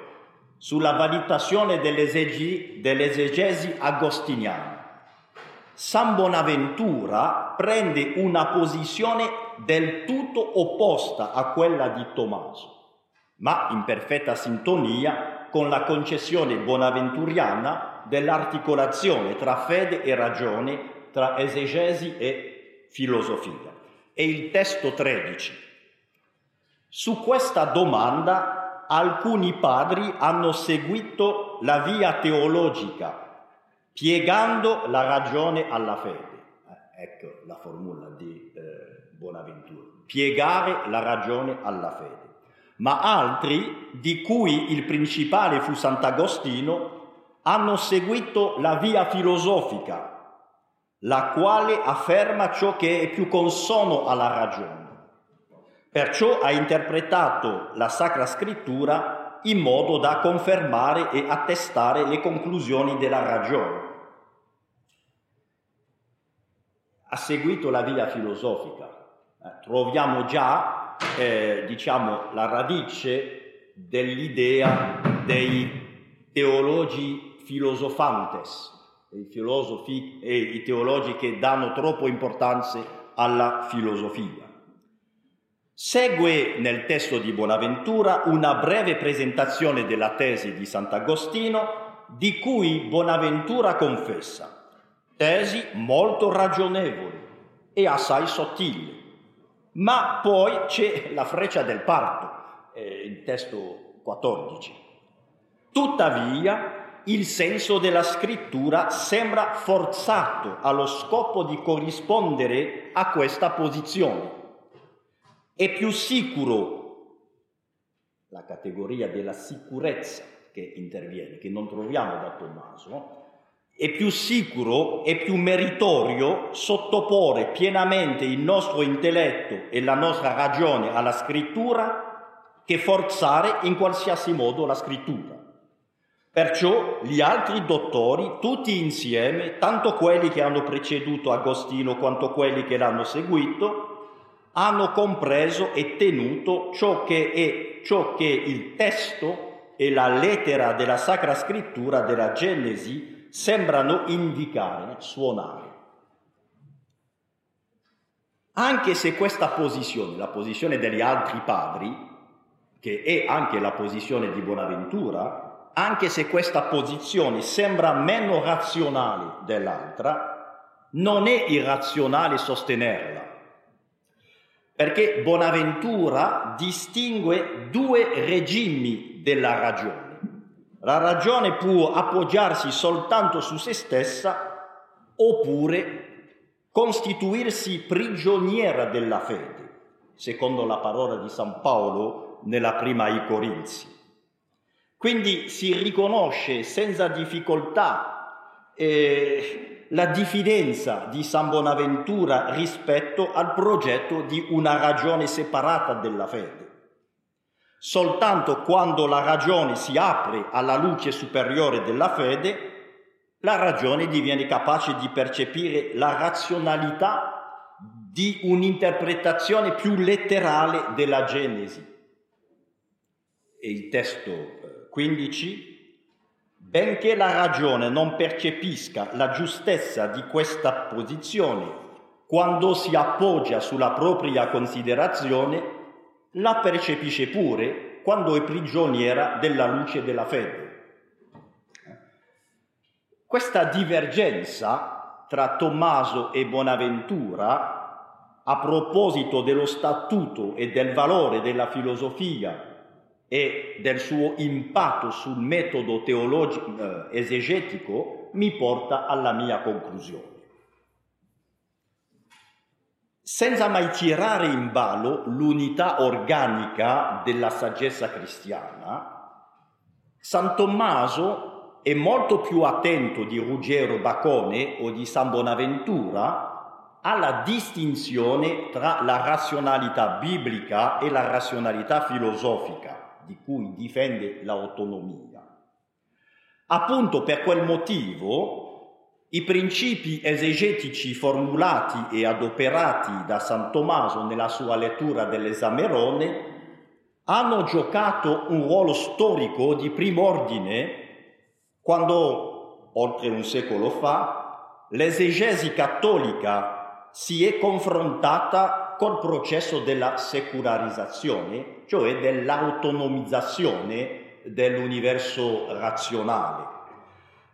sulla valutazione dell'esegesi, dell'esegesi agostiniana, San Bonaventura prende una posizione del tutto opposta a quella di Tommaso, ma in perfetta sintonia con la concessione bonaventuriana dell'articolazione tra fede e ragione, tra esegesi e filosofia. È il testo tredici. Su questa domanda alcuni padri hanno seguito la via teologica, piegando la ragione alla fede. Ecco la formula di eh, Bonaventura. Piegare la ragione alla fede. Ma altri, di cui il principale fu Sant'Agostino, hanno seguito la via filosofica, la quale afferma ciò che è più consono alla ragione. Perciò ha interpretato la Sacra Scrittura in modo da confermare e attestare le conclusioni della ragione. Ha seguito la via filosofica. Eh, troviamo già, eh, diciamo, la radice dell'idea dei teologi filosofantes, i filosofi e i teologi che danno troppo importanza alla filosofia. Segue nel testo di Bonaventura una breve presentazione della tesi di Sant'Agostino, di cui Bonaventura confessa tesi molto ragionevoli e assai sottili, ma poi c'è la freccia del parto, eh, il testo quattordici. Tuttavia, il senso della scrittura sembra forzato allo scopo di corrispondere a questa posizione. È più sicuro la categoria della sicurezza che interviene, che non troviamo da Tommaso, è più sicuro e più meritorio sottoporre pienamente il nostro intelletto e la nostra ragione alla scrittura che forzare in qualsiasi modo la scrittura. Perciò gli altri dottori, tutti insieme, tanto quelli che hanno preceduto Agostino quanto quelli che l'hanno seguito, hanno compreso e tenuto ciò che è ciò che il testo e la lettera della Sacra Scrittura della Genesi sembrano indicare, suonare. Anche se questa posizione, la posizione degli altri padri, che è anche la posizione di Bonaventura, anche se questa posizione sembra meno razionale dell'altra, non è irrazionale sostenerla. Perché Bonaventura distingue due regimi della ragione. La ragione può appoggiarsi soltanto su se stessa oppure costituirsi prigioniera della fede, secondo la parola di San Paolo nella prima ai Corinzi. Quindi si riconosce senza difficoltà eh, la diffidenza di San Bonaventura rispetto al progetto di una ragione separata della fede. Soltanto quando la ragione si apre alla luce superiore della fede, la ragione diviene capace di percepire la razionalità di un'interpretazione più letterale della Genesi. E il testo quindici. Benché la ragione non percepisca la giustezza di questa posizione, quando si appoggia sulla propria considerazione, la percepisce pure quando è prigioniera della luce della fede. Questa divergenza tra Tommaso e Bonaventura, a proposito dello statuto e del valore della filosofia, e del suo impatto sul metodo teologico eh, esegetico, mi porta alla mia conclusione. Senza mai tirare in ballo l'unità organica della saggezza cristiana, San Tommaso è molto più attento di Ruggero Bacone o di San Bonaventura alla distinzione tra la razionalità biblica e la razionalità filosofica, di cui difende l'autonomia. Appunto per quel motivo i principi esegetici formulati e adoperati da San Tommaso nella sua lettura dell'Esaimerone hanno giocato un ruolo storico di primo ordine quando, oltre un secolo fa, l'esegesi cattolica si è confrontata col processo della secolarizzazione, cioè dell'autonomizzazione dell'universo razionale.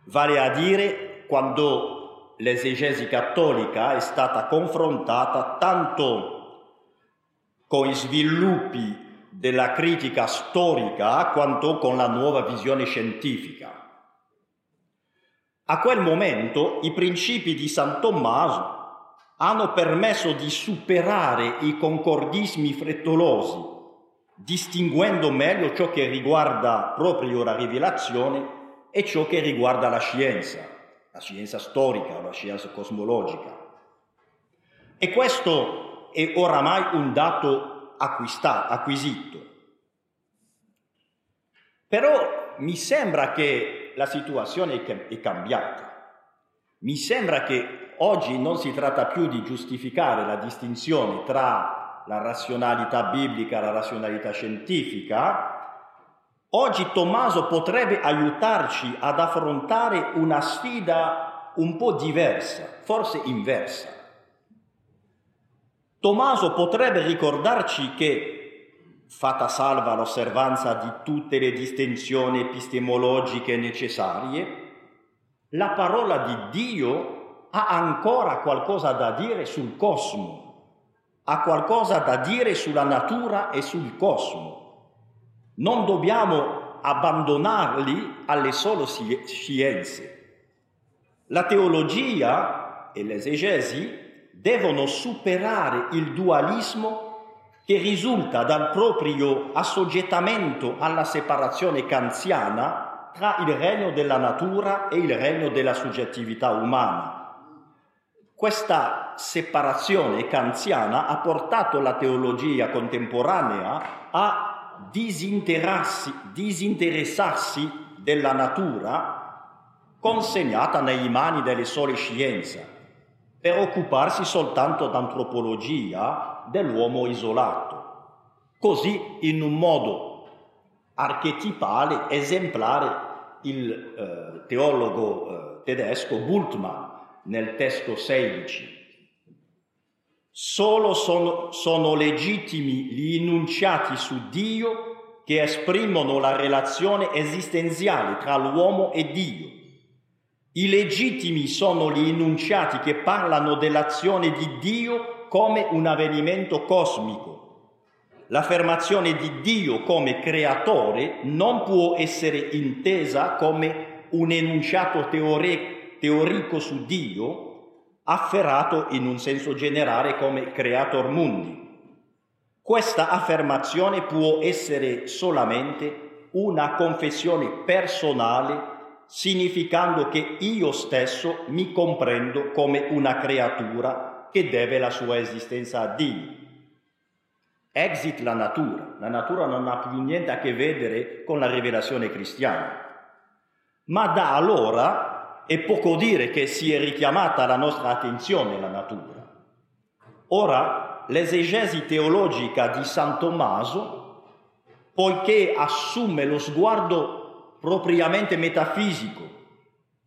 Vale a dire, quando l'esegesi cattolica è stata confrontata tanto con gli sviluppi della critica storica quanto con la nuova visione scientifica. A quel momento i principi di San Tommaso hanno permesso di superare i concordismi frettolosi, distinguendo meglio ciò che riguarda proprio la rivelazione e ciò che riguarda la scienza, la scienza storica, la scienza cosmologica. E questo è oramai un dato acquistato, acquisito. Però mi sembra che la situazione è cambiata. Mi sembra che oggi non si tratta più di giustificare la distinzione tra la razionalità biblica e la razionalità scientifica. Oggi Tommaso potrebbe aiutarci ad affrontare una sfida un po' diversa, forse inversa. Tommaso potrebbe ricordarci che, fatta salva l'osservanza di tutte le distinzioni epistemologiche necessarie, la parola di Dio ha ancora qualcosa da dire sul cosmo, ha qualcosa da dire sulla natura e sul cosmo. Non dobbiamo abbandonarli alle sole scienze. La teologia e l'esegesi devono superare il dualismo che risulta dal proprio assoggettamento alla separazione kantiana tra il regno della natura e il regno della soggettività umana. Questa separazione kantiana ha portato la teologia contemporanea a disinteressarsi, disinteressarsi della natura consegnata nei mani delle sole scienze, per occuparsi soltanto d'antropologia dell'uomo isolato. Così, in un modo archetipale, esemplare, il eh, teologo eh, tedesco Bultmann nel testo sedici. Solo sono, sono legittimi gli enunciati su Dio che esprimono la relazione esistenziale tra l'uomo e Dio. Illegittimi sono gli enunciati che parlano dell'azione di Dio come un avvenimento cosmico. L'affermazione di Dio come creatore non può essere intesa come un enunciato teore- teorico su Dio, afferrato in un senso generale come creator mundi. Questa affermazione può essere solamente una confessione personale, significando che io stesso mi comprendo come una creatura che deve la sua esistenza a Dio. Exit la natura. La natura non ha più niente a che vedere con la rivelazione cristiana. Ma da allora è poco dire che si è richiamata la nostra attenzione la natura. Ora, l'esegesi teologica di San Tommaso, poiché assume lo sguardo propriamente metafisico,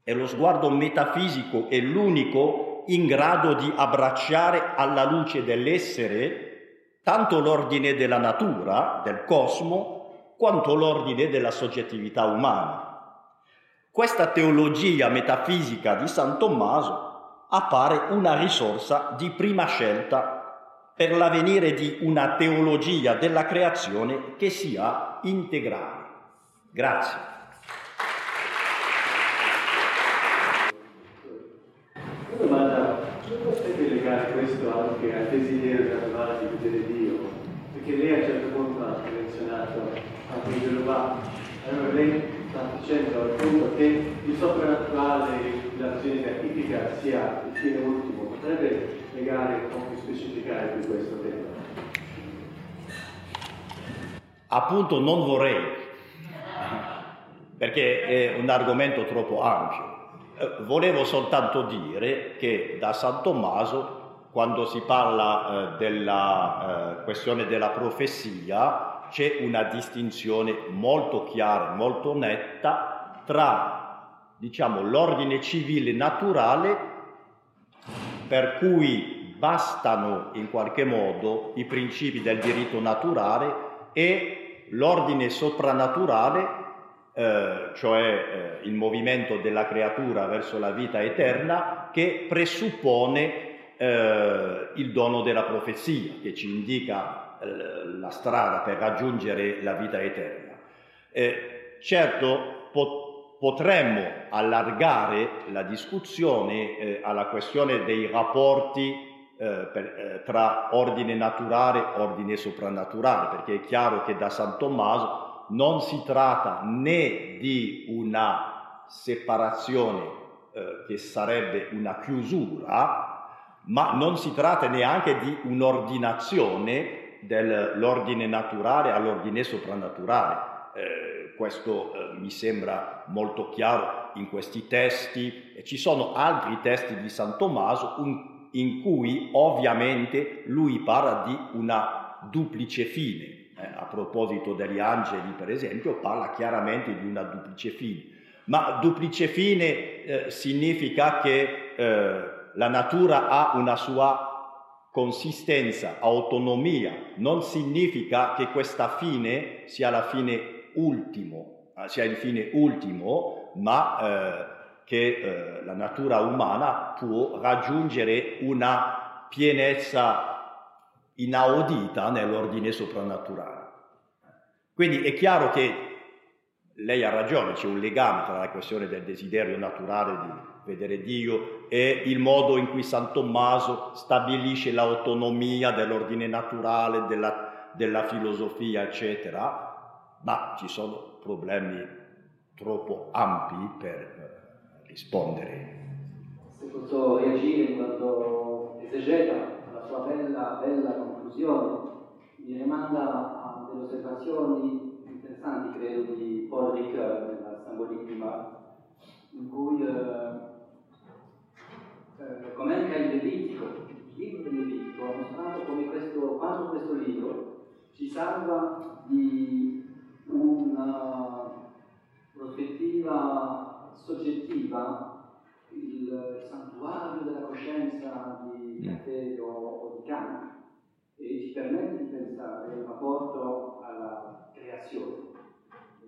e lo sguardo metafisico è l'unico in grado di abbracciare alla luce dell'essere tanto l'ordine della natura, del cosmo, quanto l'ordine della soggettività umana. Questa teologia metafisica di San Tommaso appare una risorsa di prima scelta per l'avvenire di una teologia della creazione che sia integrale. Grazie. Questo anche al desiderio della domanda di vedere Dio, perché lei a un certo punto ha menzionato anche il Gelovà. Allora lei sta dicendo al punto che il soprannaturale e la ragione tipica sia il fine ultimo, potrebbe legare un po' più specificare di questo tema? Appunto non vorrei, perché è un argomento troppo ampio. Volevo soltanto dire che da San Tommaso, quando si parla eh, della eh, questione della profezia, c'è una distinzione molto chiara, molto netta tra, diciamo, l'ordine civile naturale, per cui bastano in qualche modo i principi del diritto naturale, e l'ordine soprannaturale, Eh, cioè eh, il movimento della creatura verso la vita eterna, che presuppone eh, il dono della profezia, che ci indica eh, la strada per raggiungere la vita eterna. Eh, certo, pot- potremmo allargare la discussione eh, alla questione dei rapporti eh, per, eh, tra ordine naturale e ordine soprannaturale, perché è chiaro che da San Tommaso non si tratta né di una separazione eh, che sarebbe una chiusura, ma non si tratta neanche di un'ordinazione dell'ordine naturale all'ordine soprannaturale. Eh, questo eh, mi sembra molto chiaro in questi testi. E ci sono altri testi di San Tommaso un, in cui ovviamente lui parla di una duplice fine. Eh, a proposito degli angeli, per esempio, parla chiaramente di una duplice fine, ma duplice fine eh, significa che eh, la natura ha una sua consistenza, autonomia, non significa che questa fine sia la fine ultimo, eh, sia il fine ultimo, ma eh, che eh, la natura umana può raggiungere una pienezza inaudita nell'ordine soprannaturale. Quindi è chiaro che, lei ha ragione, c'è un legame tra la questione del desiderio naturale di vedere Dio e il modo in cui San Tommaso stabilisce l'autonomia dell'ordine naturale, della, della filosofia, eccetera, ma ci sono problemi troppo ampi per rispondere. Se posso reagire quando esegeta sua bella, bella conclusione, mi rimanda a delle osservazioni interessanti, credo, di Paul Ricœur nella Stambolittima, in cui eh, eh, commenta il Levitico, il libro del Levitico, ha mostrato come questo, quanto questo libro ci salva di una prospettiva soggettiva, il santuario della coscienza di Cateo o di Kant, e ci permette di pensare il rapporto alla creazione.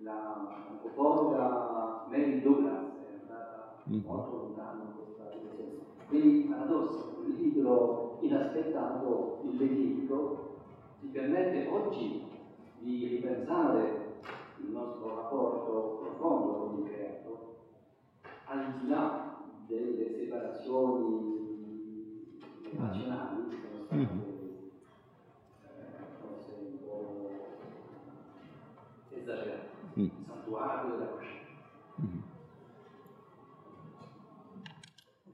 La proposta Mary Douglas è andata mm. molto lontano questa direzione. Quindi, paradosso, il libro inaspettato, il Levitico, ci permette oggi di ripensare il nostro rapporto profondo con il creato, al di là delle separazioni nazionali che sono state eh, forse un po' esagerate, il santuario della coscienza.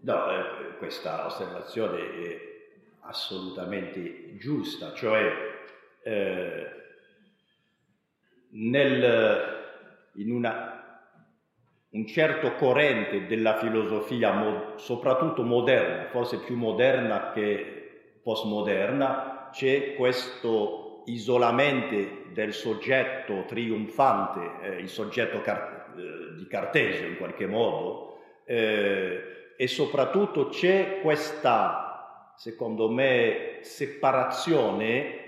No, eh, questa osservazione è assolutamente giusta, cioè eh, nel, in una un certo corrente della filosofia, mo- soprattutto moderna, forse più moderna che postmoderna, c'è questo isolamento del soggetto trionfante, eh, il soggetto car- eh, di Cartesio in qualche modo, eh, e soprattutto c'è questa, secondo me, separazione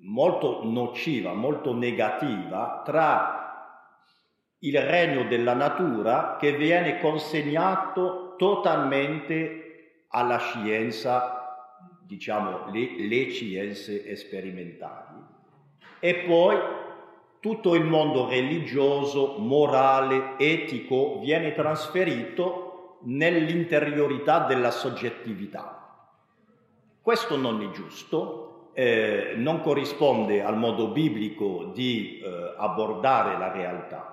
molto nociva, molto negativa tra il regno della natura, che viene consegnato totalmente alla scienza, diciamo le, le scienze sperimentali, e poi tutto il mondo religioso, morale, etico viene trasferito nell'interiorità della soggettività. Questo non è giusto. Eh, non corrisponde al modo biblico di eh, abbordare la realtà.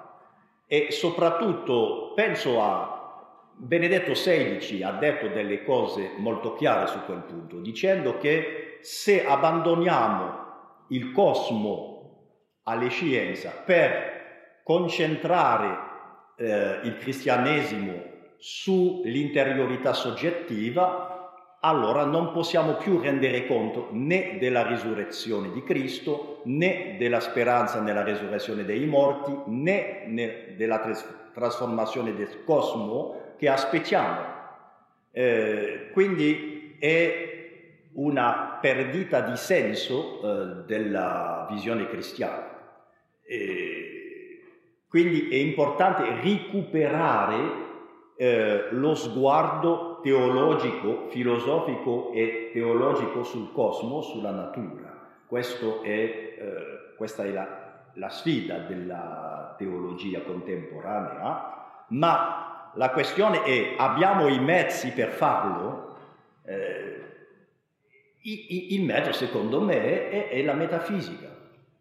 e soprattutto penso a Benedetto sedicesimo, ha detto delle cose molto chiare su quel punto, dicendo che se abbandoniamo il cosmo alla scienza per concentrare eh, il cristianesimo sull'interiorità soggettiva, allora non possiamo più rendere conto né della risurrezione di Cristo, né della speranza nella risurrezione dei morti, né, né della tras- trasformazione del cosmo che aspettiamo. Eh, quindi è una perdita di senso eh, della visione cristiana. Eh, quindi è importante recuperare eh, lo sguardo teologico, filosofico e teologico sul cosmo, sulla natura. Questo è, eh, questa è la, la sfida della teologia contemporanea, ma la questione è, abbiamo i mezzi per farlo? Eh, il mezzo, secondo me, è, è la metafisica,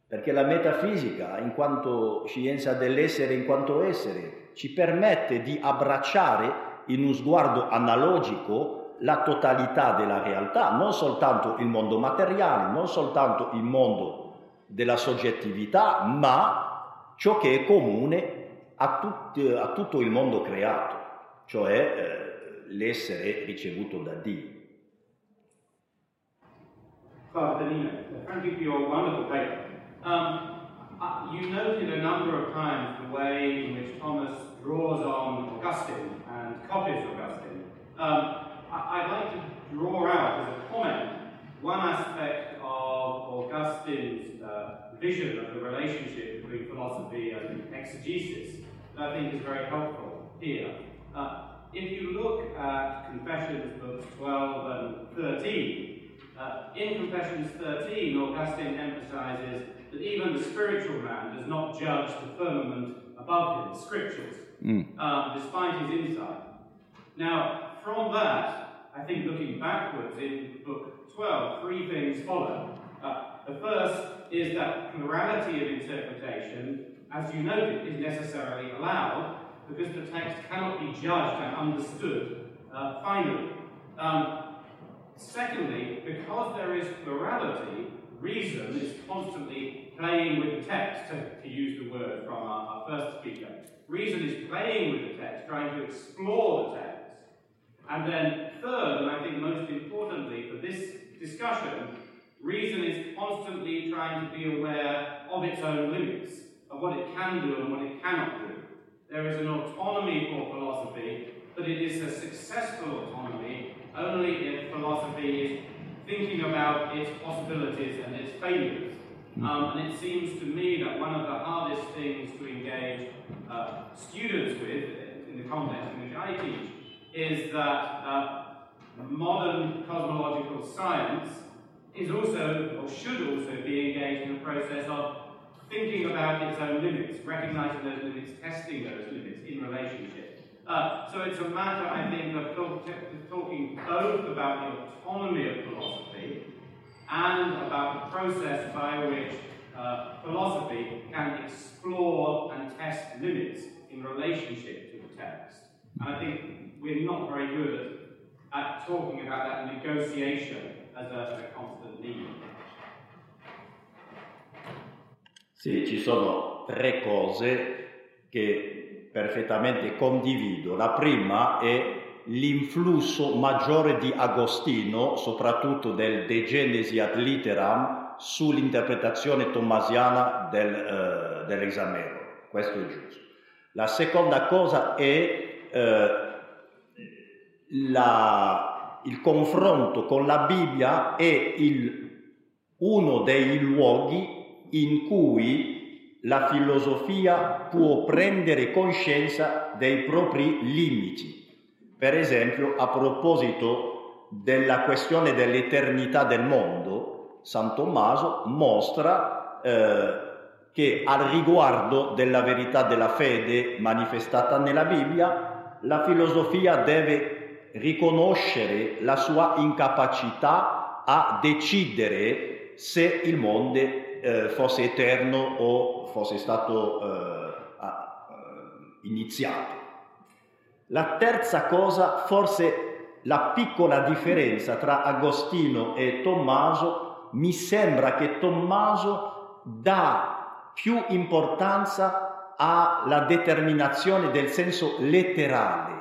perché la metafisica, in quanto scienza dell'essere, in quanto essere, ci permette di abbracciare in uno sguardo analogico la totalità della realtà, non soltanto il mondo materiale, non soltanto il mondo della soggettività, ma ciò che è comune A, tut, a tutto il mondo creato, cioè eh, l'essere ricevuto da Dio. Father Benino, thank you for your wonderful paper. Um, uh, you noted a number of times the way in which Thomas draws on Augustine and copies Augustine. Um, I'd like to draw out as a comment one aspect of Augustine's uh, vision of the relationship between philosophy and exegesis. I think is very helpful here. Uh, if you look at Confessions books twelve and thirteen, uh, in Confessions thirteen, Augustine emphasizes that even the spiritual man does not judge the firmament above him, the scriptures, mm. um, despite his insight. Now, from that, I think looking backwards in book twelve, three things follow. Uh, the first is that plurality of interpretation, as you noted, is necessarily allowed because the text cannot be judged and understood uh, finally. Um, secondly, because there is plurality, reason is constantly playing with the text, to, to use the word from our, our first speaker. Reason is playing with the text, trying to explore the text. And then third, and I think most importantly for this discussion, reason is constantly trying to be aware of its own limits, of what it can do and what it cannot do. There is an autonomy for philosophy, but it is a successful autonomy only if philosophy is thinking about its possibilities and its failures. Um, and it seems to me that one of the hardest things to engage uh, students with, in the context in which I teach, is that uh, modern cosmological science is also, or should also be engaged in a process of thinking about its own limits, recognizing those limits, testing those limits in relationship. Uh, so it's a matter, I think, of talking both about the autonomy of philosophy and about the process by which uh, philosophy can explore and test limits in relationship to the text. And I think we're not very good at talking about that negotiation as a constant need. Sì, ci sono tre cose che perfettamente condivido. La prima è l'influsso maggiore di Agostino, soprattutto del De Genesi ad Litteram, sull'interpretazione tommasiana del, eh, dell'Esaimerone. Questo è giusto. La seconda cosa è eh, la, il confronto con la Bibbia è il, uno dei luoghi in cui la filosofia può prendere coscienza dei propri limiti. Per esempio, a proposito della questione dell'eternità del mondo, San Tommaso mostra eh, che al riguardo della verità della fede manifestata nella Bibbia, la filosofia deve riconoscere la sua incapacità a decidere se il mondo fosse eterno o fosse stato eh, iniziato. La terza cosa, forse la piccola differenza tra Agostino e Tommaso, mi sembra che Tommaso dà più importanza alla determinazione del senso letterale,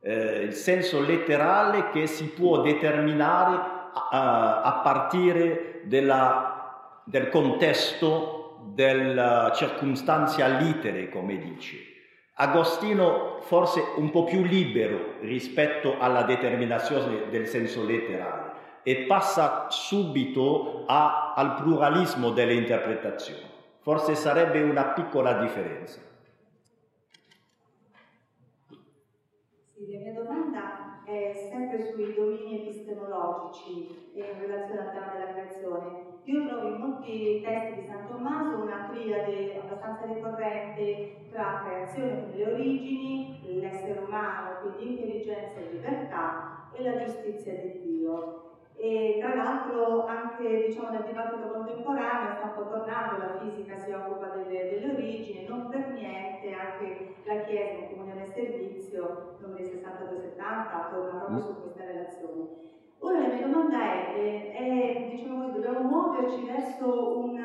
eh, il senso letterale che si può determinare a, a partire della, del contesto, della circostanza litere, come dice. Agostino forse un po' più libero rispetto alla determinazione del senso letterale e passa subito a, al pluralismo delle interpretazioni. Forse sarebbe una piccola differenza. Sì, la mia domanda è sempre sui domini epistemologici e in relazione al tema della creazione. Io trovo in molti testi di San Tommaso una triade abbastanza ricorrente tra creazione, quindi le origini, l'essere umano, quindi intelligenza e libertà, e la giustizia di Dio. E tra l'altro anche, diciamo, nel dibattito contemporaneo sta un po' tornando, la fisica si occupa delle, delle origini, non per niente anche la Chiesa in comunione e servizio, numeri sessantadue settanta, torna proprio su questa relazione. Ora la mia domanda è, è, diciamo così, dobbiamo muoverci verso un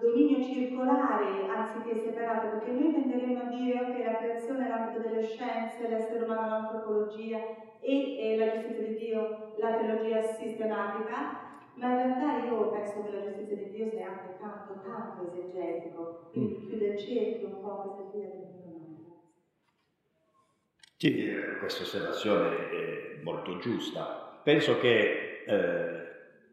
dominio circolare anziché separato, perché noi tenderemo a dire che la creazione è l'ambito delle scienze, l'essere umano l'antropologia e, e la giustizia di Dio la teologia sistematica, ma in realtà io penso che la giustizia di Dio sia anche tanto tanto esegetico, quindi chiude il cerchio un po' questa figlia del mio mondo. Sì, questa osservazione è molto giusta. Penso che eh,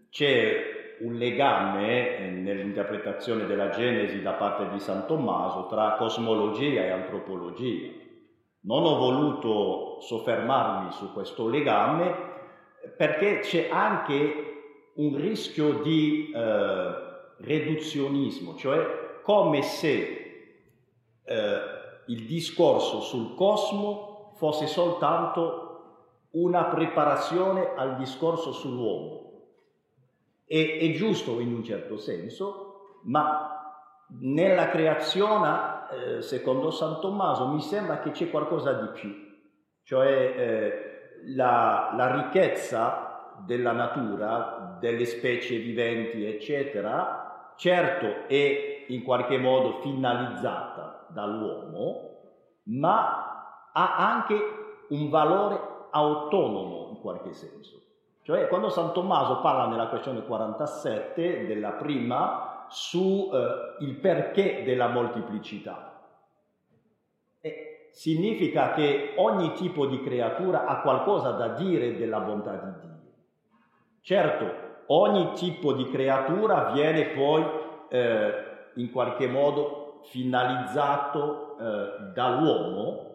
c'è un legame eh, nell'interpretazione della Genesi da parte di San Tommaso tra cosmologia e antropologia. Non ho voluto soffermarmi su questo legame perché c'è anche un rischio di eh, riduzionismo, cioè come se eh, il discorso sul cosmo fosse soltanto una preparazione al discorso sull'uomo. E, è giusto in un certo senso, ma nella creazione, eh, secondo San Tommaso, mi sembra che c'è qualcosa di più, cioè eh, la, la ricchezza della natura, delle specie viventi, eccetera, certo è in qualche modo finalizzata dall'uomo, ma ha anche un valore autonomo in qualche senso. Cioè quando San Tommaso parla nella questione quarantasette della prima su eh, il perché della molteplicità, eh, significa che ogni tipo di creatura ha qualcosa da dire della bontà di Dio. Certo, ogni tipo di creatura viene poi eh, in qualche modo finalizzato eh, dall'uomo,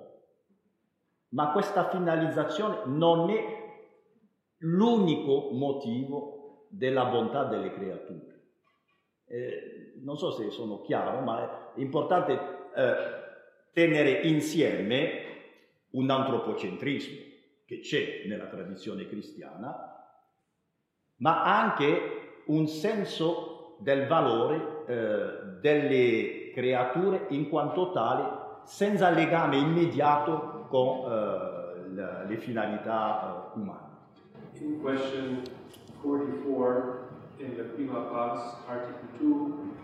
ma questa finalizzazione non è l'unico motivo della bontà delle creature. Eh, non so se sono chiaro, ma è importante eh, tenere insieme un antropocentrismo che c'è nella tradizione cristiana, ma anche un senso del valore eh, delle creature in quanto tale, senza legame immediato con uh, le finalità uh, umane. In question forty-four, in the prima pars, article two,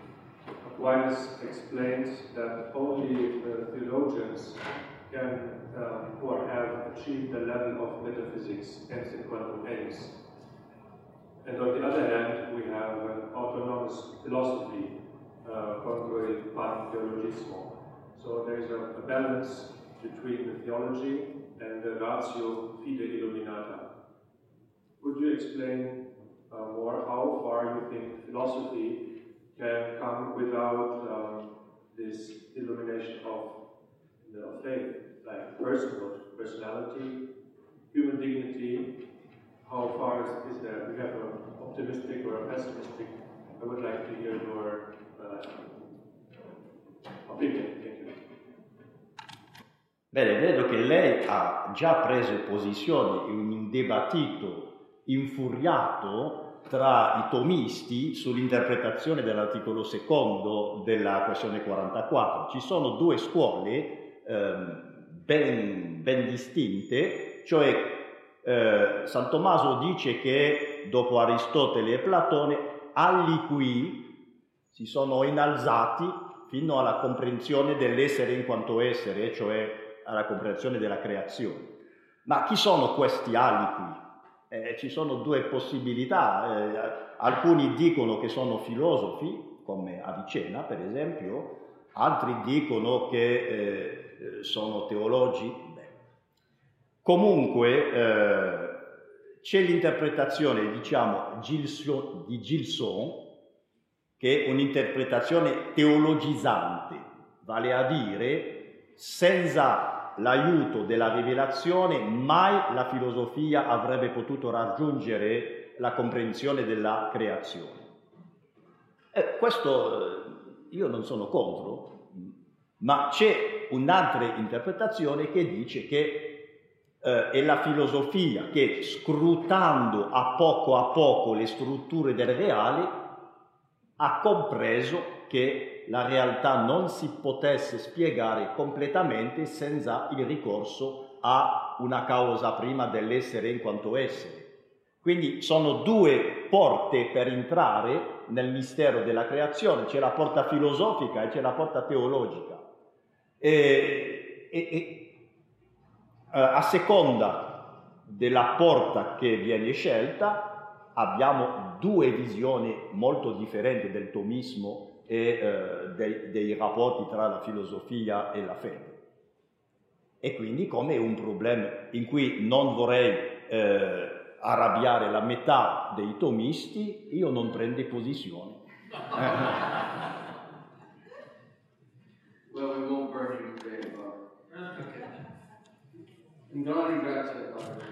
Aquinas explains that only the theologians can um, or have achieved the level of metaphysics and sequential aims. And on the other hand, we have an autonomous philosophy, uh, contrary pantheologismo. So there is a, a balance between the theology and the ratio fide illuminata. Could you explain uh, more how far you think philosophy can come without um, this illumination of the faith, like personhood, personality, human dignity? How far is, is there? We have an optimistic or a pessimistic. I would like to hear your uh, opinion. Thank you. Bene, vedo che lei ha già preso posizione in un dibattito infuriato tra i tomisti sull'interpretazione dell'articolo secondo della questione quarantaquattro. Ci sono due scuole ehm, ben, ben distinte, cioè eh, San Tommaso dice che dopo Aristotele e Platone aliquì si sono innalzati fino alla comprensione dell'essere in quanto essere, cioè alla comprensione della creazione. Ma chi sono questi aliquì? Eh, ci sono due possibilità, eh, alcuni dicono che sono filosofi, come Avicenna per esempio, altri dicono che eh, sono teologi. Beh. Comunque eh, c'è l'interpretazione, diciamo, Gilson, di Gilson, che è un'interpretazione teologizzante, vale a dire senza l'aiuto della rivelazione mai la filosofia avrebbe potuto raggiungere la comprensione della creazione. E questo io non sono contro, ma c'è un'altra interpretazione che dice che eh, è la filosofia che, scrutando a poco a poco le strutture del reale, ha compreso che la realtà non si potesse spiegare completamente senza il ricorso a una causa prima dell'essere in quanto essere. Quindi sono due porte per entrare nel mistero della creazione, c'è la porta filosofica e c'è la porta teologica. E, e, e, a seconda della porta che viene scelta abbiamo due visioni molto differenti del tomismo e eh, dei, dei rapporti tra la filosofia e la fede. E quindi, come un problema in cui non vorrei eh, arrabbiare la metà dei tomisti, io non prendo posizione. Well, we won't burn you today, Bob. Okay. And don't regret it, Bob.